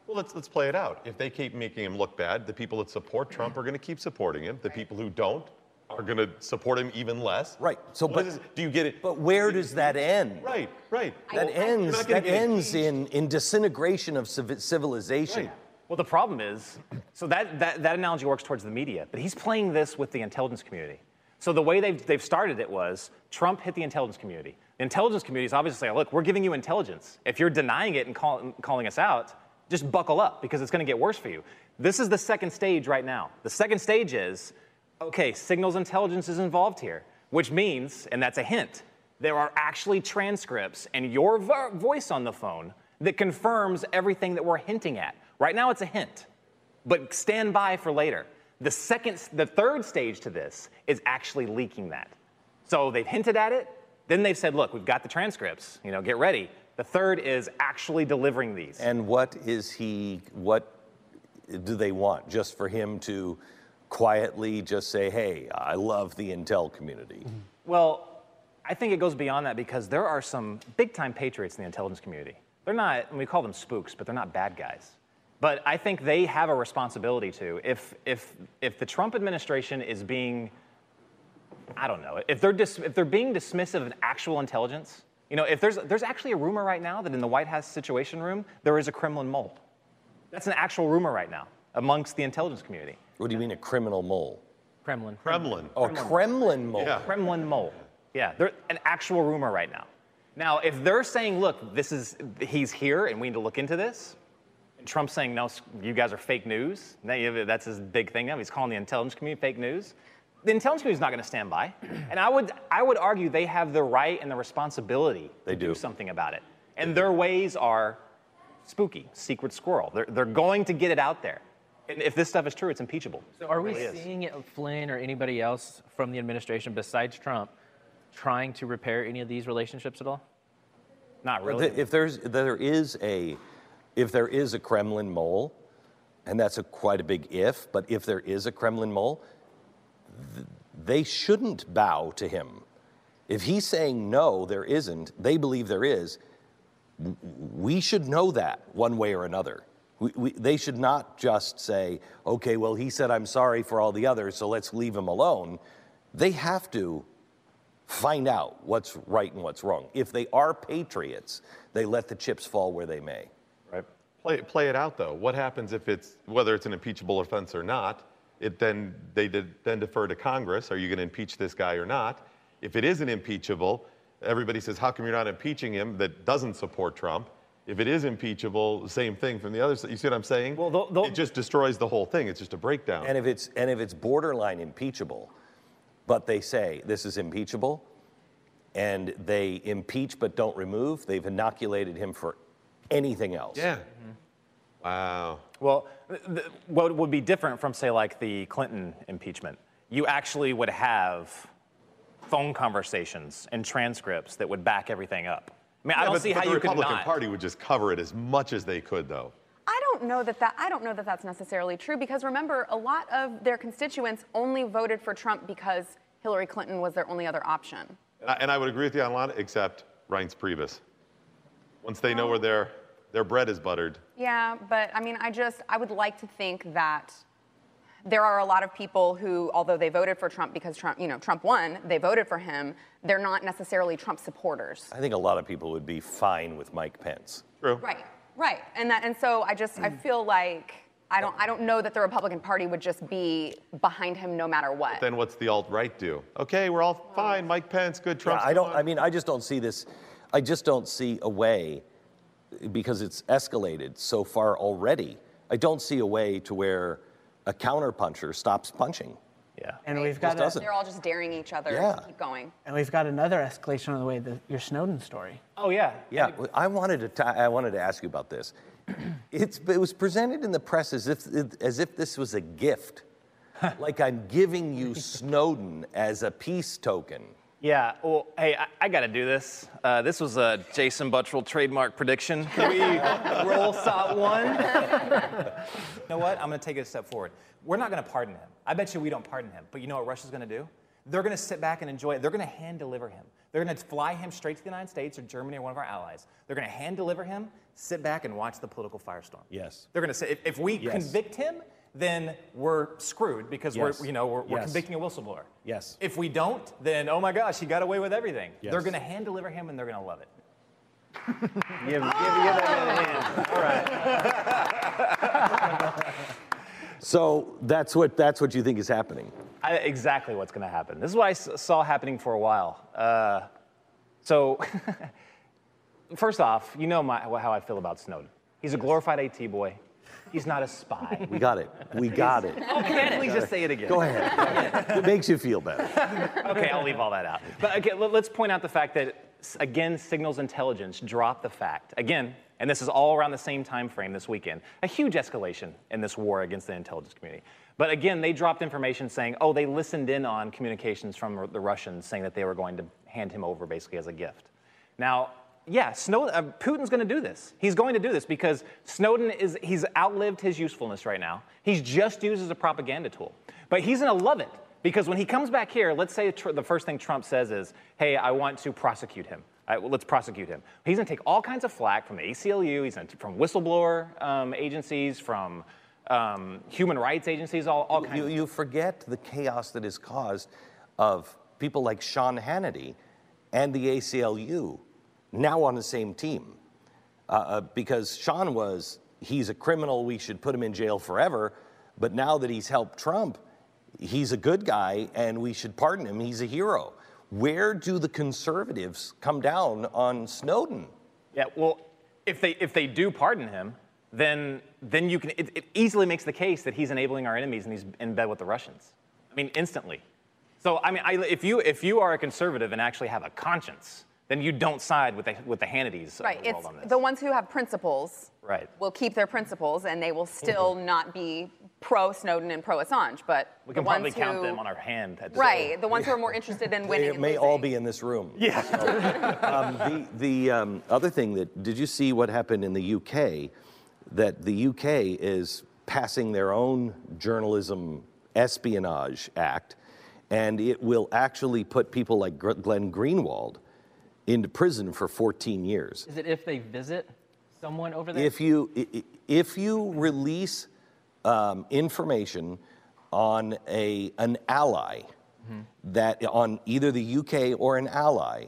Well, let's play it out. If they keep making him look bad, the people that support Trump are going to keep supporting him. The people who don't are going to support him even less. Right. So, what but is, do you get it? But where does that end? Right. Right. That ends in disintegration of civilization. Right. Well, the problem is, so that analogy works towards the media, but he's playing this with the intelligence community. So the way they've started it was Trump hit the intelligence community. The intelligence community is obviously saying, look, we're giving you intelligence. If you're denying it and calling us out, just buckle up because it's going to get worse for you. This is the second stage right now. The second stage is, okay, signals intelligence is involved here, which means, and that's a hint, there are actually transcripts and your voice on the phone that confirms everything that we're hinting at. Right now it's a hint, but stand by for later. The third stage to this is actually leaking that. So they've hinted at it, then they've said, look, we've got the transcripts, you know, get ready. The third is actually delivering these. And what do they want? Just for him to quietly just say, hey, I love the intel community. Well, I think it goes beyond that because there are some big time patriots in the intelligence community. They're not, and we call them spooks, but they're not bad guys. But I think they have a responsibility to, if the Trump administration is being, I don't know, if they're being dismissive of actual intelligence, you know, if there's actually a rumor right now that in the White House Situation Room there is a Kremlin mole. That's an actual rumor right now amongst the intelligence community. What do you mean a criminal mole? Kremlin. Oh, Kremlin mole. Yeah. Kremlin mole. Yeah, there's an actual rumor right now. Now, if they're saying, look, he's here and we need to look into this. Trump's saying, no, you guys are fake news. That's his big thing now. He's calling the intelligence community fake news. The intelligence community is not going to stand by. And I would argue they have the right and the responsibility to do something about it. And their ways are spooky, secret squirrel. They're going to get it out there. And if this stuff is true, it's impeachable. So are we seeing Flynn or anybody else from the administration besides Trump trying to repair any of these relationships at all? Not really. If there is a Kremlin mole, and that's quite a big if, but if there is a Kremlin mole, they shouldn't bow to him. If he's saying no, there isn't, they believe there is, we should know that one way or another. They should not just say, okay, well, he said I'm sorry for all the others, so let's leave him alone. They have to find out what's right and what's wrong. If they are patriots, they let the chips fall where they may. Right. Play it out though. What happens if whether it's an impeachable offense or not? Then they defer to Congress. Are you going to impeach this guy or not? If it isn't impeachable, everybody says, how come you're not impeaching him that doesn't support Trump? If it is impeachable, same thing from the other side. You see what I'm saying? Well, it just destroys the whole thing. It's just a breakdown. And if it's borderline impeachable, but they say this is impeachable, and they impeach but don't remove, they've inoculated him for anything else. Yeah. Mm-hmm. Wow. Well, what would be different from, say, like the Clinton impeachment, you actually would have phone conversations and transcripts that would back everything up. I mean, yeah, I don't see how the Republican Party would just cover it as much as they could, though. I don't know that that's necessarily true, because remember, a lot of their constituents only voted for Trump because Hillary Clinton was their only other option. And I would agree with you on a lot, except Reince Priebus. Once they know where their bread is buttered. Yeah, but I mean, I would like to think that there are a lot of people who, although they voted for Trump because Trump won, they voted for him, they're not necessarily Trump supporters. I think a lot of people would be fine with Mike Pence. True. Right. And so I feel like I don't know that the Republican Party would just be behind him no matter what. But then what's the alt-right do? Okay, we're all fine, Mike Pence, good Trump. Yeah, I just don't see a way, because it's escalated so far already, I don't see a way to where a counterpuncher stops punching. Yeah. And they're all just daring each other to keep going. And we've got another escalation on the way, your Snowden story. Oh, yeah. Yeah, I wanted to ask you about this. It was presented in the press as if this was a gift, like I'm giving you Snowden as a peace token. Yeah, well, hey, I got to do this. This was a Jason Buttrell trademark prediction. Can we roll SOT 1? You know what? I'm going to take it a step forward. We're not going to pardon him. I bet you we don't pardon him. But you know what Russia's going to do? They're going to sit back and enjoy it. They're going to hand deliver him. They're going to fly him straight to the United States or Germany or one of our allies. They're going to hand deliver him, sit back, and watch the political firestorm. Yes. They're going to say, if we convict him, then we're screwed because yes. we're convicting a whistleblower. Yes. If we don't, then oh my gosh, he got away with everything. Yes. They're going to hand deliver him, and they're going to love it. Give that a hand. All right. So that's what you think is happening. Exactly what's going to happen. This is what I saw happening for a while. So, first off, you know how I feel about Snowden. He's a glorified AT boy. He's not a spy. We got it. We got it. Oh, can I please just say it again? Go ahead. It makes you feel better. Okay, I'll leave all that out. But okay, let's point out the fact that, again, signals intelligence dropped the fact. Again, and this is all around the same time frame this weekend, a huge escalation in this war against the intelligence community. But again, they dropped information saying, oh, they listened in on communications from the Russians saying that they were going to hand him over basically as a gift. Now, yeah, Putin's going to do this. He's going to do this because Snowden he's outlived his usefulness right now. He's just used as a propaganda tool. But he's going to love it because when he comes back here, let's say the first thing Trump says is, hey, I want to prosecute him. Let's prosecute him. He's going to take all kinds of flack from the ACLU, from whistleblower agencies, from human rights agencies, all kinds. You forget the chaos that is caused of people like Sean Hannity and the ACLU now on the same team. Because Sean he's a criminal, we should put him in jail forever, but now that he's helped Trump, he's a good guy and we should pardon him, he's a hero. Where do the conservatives come down on Snowden? Yeah, well, if they do pardon him, then you can. It easily makes the case that he's enabling our enemies and he's in bed with the Russians. I mean, instantly. So I mean, if you are a conservative and actually have a conscience, then you don't side with the Hannity's. Right, it's on this. The ones who have principles. Right. Will keep their principles and they will still not be pro Snowden and pro Assange, but we can probably count them on our hand. At this right, point. The ones who are more interested in winning. It may all be in this room. Yeah. So, the other thing that did you see what happened in the UK? That the UK is passing their own journalism espionage act, and it will actually put people like Glenn Greenwald into prison for 14 years. Is it if they visit someone over there? If you release information on an ally, mm-hmm. that on either the UK or an ally,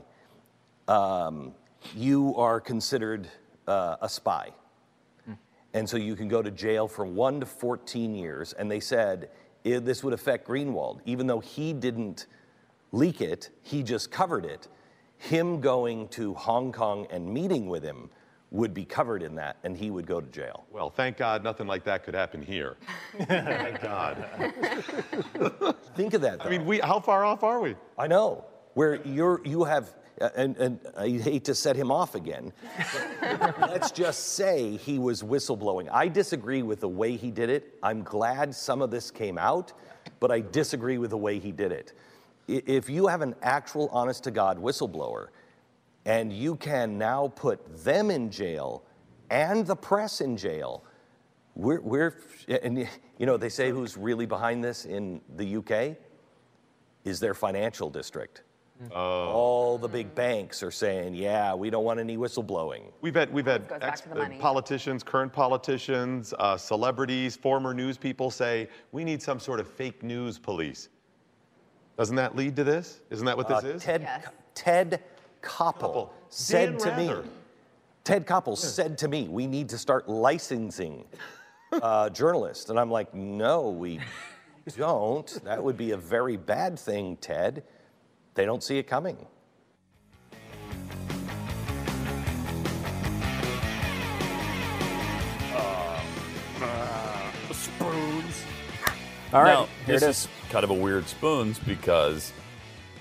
you are considered a spy. And so you can go to jail for 1 to 14 years. And they said this would affect Greenwald. Even though he didn't leak it, he just covered it. Him going to Hong Kong and meeting with him would be covered in that, and he would go to jail. Well, thank God nothing like that could happen here. Thank God. Think of that, though. I mean, how far off are we? I know. Where you have... And I hate to set him off again. Let's just say he was whistleblowing. I disagree with the way he did it. I'm glad some of this came out, but I disagree with the way he did it. If you have an actual honest-to-God whistleblower, and you can now put them in jail and the press in jail, and they say who's really behind this in the UK is their financial district. All the big banks are saying, yeah, we don't want any whistleblowing. We've had politicians, current politicians, celebrities, former news people say, we need some sort of fake news police. Doesn't that lead to this? Isn't that what this is? Ted Koppel said to me, we need to start licensing journalists. And I'm like, no, we don't. That would be a very bad thing, Ted. They don't see it coming. Spoons. All right, here it is. Kind of a weird spoons because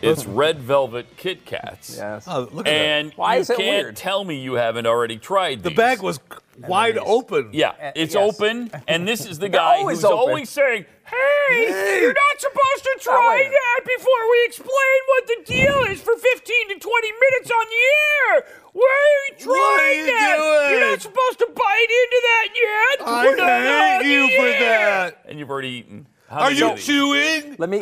it's red velvet Kit Kats. Yes. Oh, look at that. Why is it weird? You can't tell me you haven't already tried these. The bag was wide open. Yeah, it's open, and this is the guy who's always saying, hey, you're not supposed to try that before we explain what the deal is for 15 to 20 minutes on the air. Why are you trying that? You're not supposed to bite into that yet. I hate you for that. And you've already eaten. Are you chewing? Let me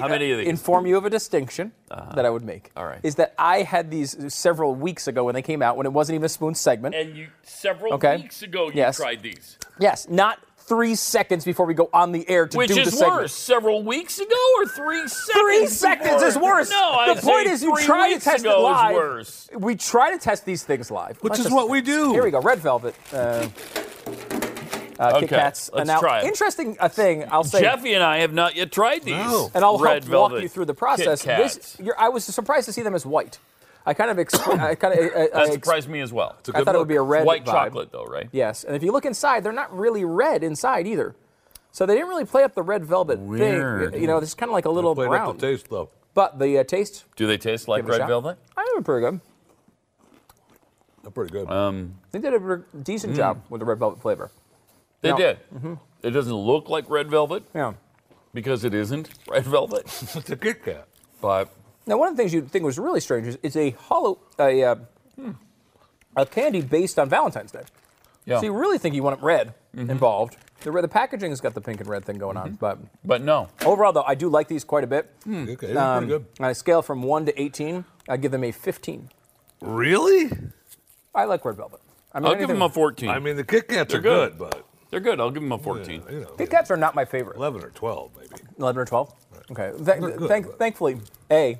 inform you of a distinction that I would make. All right. Is that I had these several weeks ago when they came out, when it wasn't even a spoon segment. And you tried these. Yes, not 3 seconds before we go on the air to do the segment. Which is worse, several weeks ago or 3 seconds? 3 seconds is worse. No, the point is, you try to test it live. Worse. We try to test these things live, which is what we do. Here we go, Red Velvet. Kit Kats. Let's try it. Interesting thing, I'll say. Jeffy and I have not yet tried these. No. And I'll help walk you through the process. I was surprised to see them as white. That surprised me as well. It's a good I thought it would be a red white vibe. Chocolate, though, right? Yes. And if you look inside, they're not really red inside either. So they didn't really play up the red velvet thing. You know, it's kind of like a little brown. They played up the taste, though. But the taste. Do they taste like red velvet? I think they're pretty good. They're pretty good. They did a decent job with the red velvet flavor. They did. Mm-hmm. It doesn't look like red velvet. Yeah. Because it isn't red velvet. It's a Kit Kat. But... Now, one of the things you'd think was really strange is it's a candy based on Valentine's Day. Yeah. So you really think you want it red involved. The packaging's got the pink and red thing going on, but no. Overall, though, I do like these quite a bit. Mm. Okay, pretty good. On a scale from 1 to 18, I give them a 15. Really? I like red velvet. I mean, I'll give them a 14. I mean, the Kit Kats are good, but... They're good. I'll give them a 14. Yeah, Kit Kats are not my favorite. 11 or 12, maybe. 11 or 12? Right. Okay. Thankfully, A,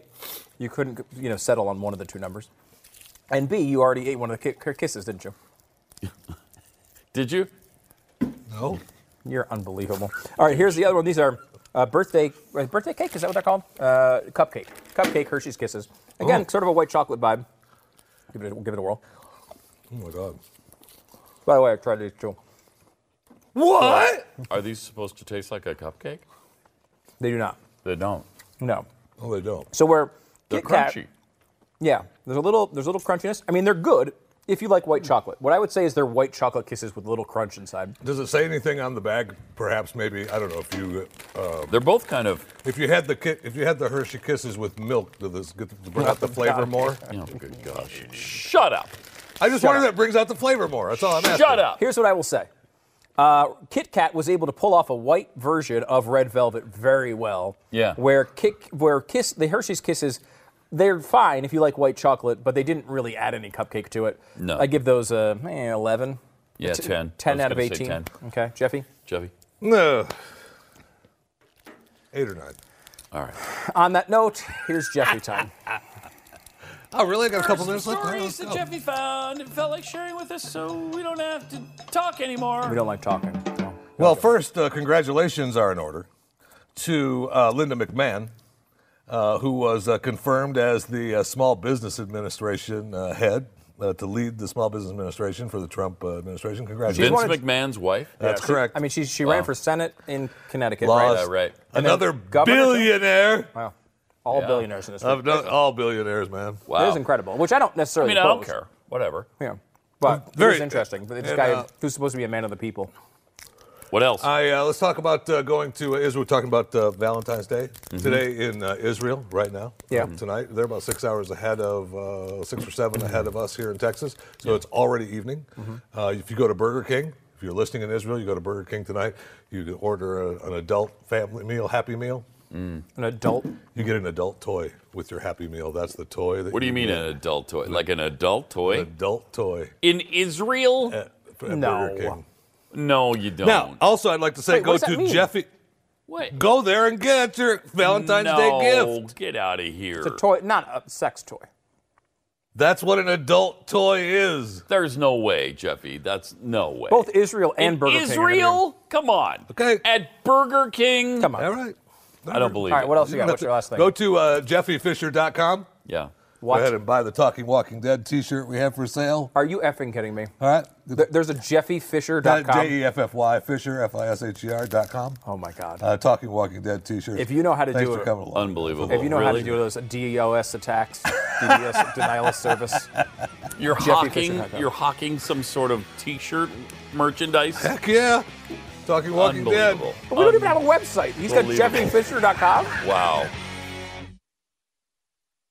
you couldn't settle on one of the two numbers. And B, you already ate one of the kisses, didn't you? Did you? No. You're unbelievable. All right, here's the other one. These are birthday cake. Is that what they're called? Cupcake. Cupcake Hershey's Kisses. Again, sort of a white chocolate vibe. Give it a whirl. Oh, my God. By the way, I tried these too. What? Are these supposed to taste like a cupcake? They do not. They don't. No. Oh, they don't. So they're crunchy. Yeah, there's a little crunchiness. I mean, they're good if you like white chocolate. What I would say is they're white chocolate kisses with a little crunch inside. Does it say anything on the bag? Perhaps, maybe, I don't know if you. They're both kind of. If you had the Hershey Kisses with milk, does this bring out the flavor more? Oh, good gosh! Shut up! I just wonder if that brings out the flavor more. That's all I'm asking. Shut up! Here's what I will say. Kit Kat was able to pull off a white version of red velvet very well. Yeah. The Hershey's Kisses, they're fine if you like white chocolate, but they didn't really add any cupcake to it. No. I give those 11. Yeah, 10. 10 out of 18. 10. Okay, Jeffy. No. 8 or 9. All right. On that note, here's Jeffy time. Oh, really? I got a couple minutes left. Stories that Jeffy found and felt like sharing with us, so we don't have to talk anymore. We don't like talking. No. Well, first, congratulations are in order to Linda McMahon, who was confirmed as the Small Business Administration head to lead the Small Business Administration for the Trump administration. Congratulations. Vince McMahon's wife? That's correct. I mean, she ran for Senate in Connecticut. Lost. Right. And another billionaire. Wow. All billionaires in this room. All billionaires, man. Wow. It is incredible, which I don't necessarily I don't care. Whatever. Yeah. But it is interesting. But this guy who's supposed to be a man of the people. What else? Let's talk about going to Israel. We're talking about Valentine's Day today in Israel right now. Yeah. Tonight. They're about 6 hours ahead of, 6 or 7 ahead of us here in Texas. So it's already evening. Mm-hmm. If you go to Burger King, if you're listening in Israel, you go to Burger King tonight. You can order an adult family meal, Happy Meal. Mm. An adult? You get an adult toy with your Happy Meal. That's the toy. That what do you mean, an adult toy? Like an adult toy? An adult toy. In Israel? At Burger King. No, you don't. Now, also, I'd like to say, wait, go to Jeffy. What? Go there and get your Valentine's Day gift. Get out of here. It's a toy, not a sex toy. That's what an adult toy is. There's no way, Jeffy. That's no way. Both Israel and Burger King. Israel? Come on. Okay. At Burger King? Come on. All right. I don't believe it. All right, what else you got? What's your last thing? Go to jeffyfisher.com. Yeah. Go ahead and buy the Talking Walking Dead t-shirt we have for sale. Are you effing kidding me? All right. There's a jeffyfisher.com. Jeffy, Fisher, FISHER.com. Oh, my God. Talking Walking Dead t-shirt. If you know how to do it. Unbelievable. If you know how to do those DDoS attacks, DDoS denial of service. You're hawking some sort of t-shirt merchandise? Heck yeah. Talking Walking Dead. But we don't even have a website. He's got jeffyfisher.com. Wow.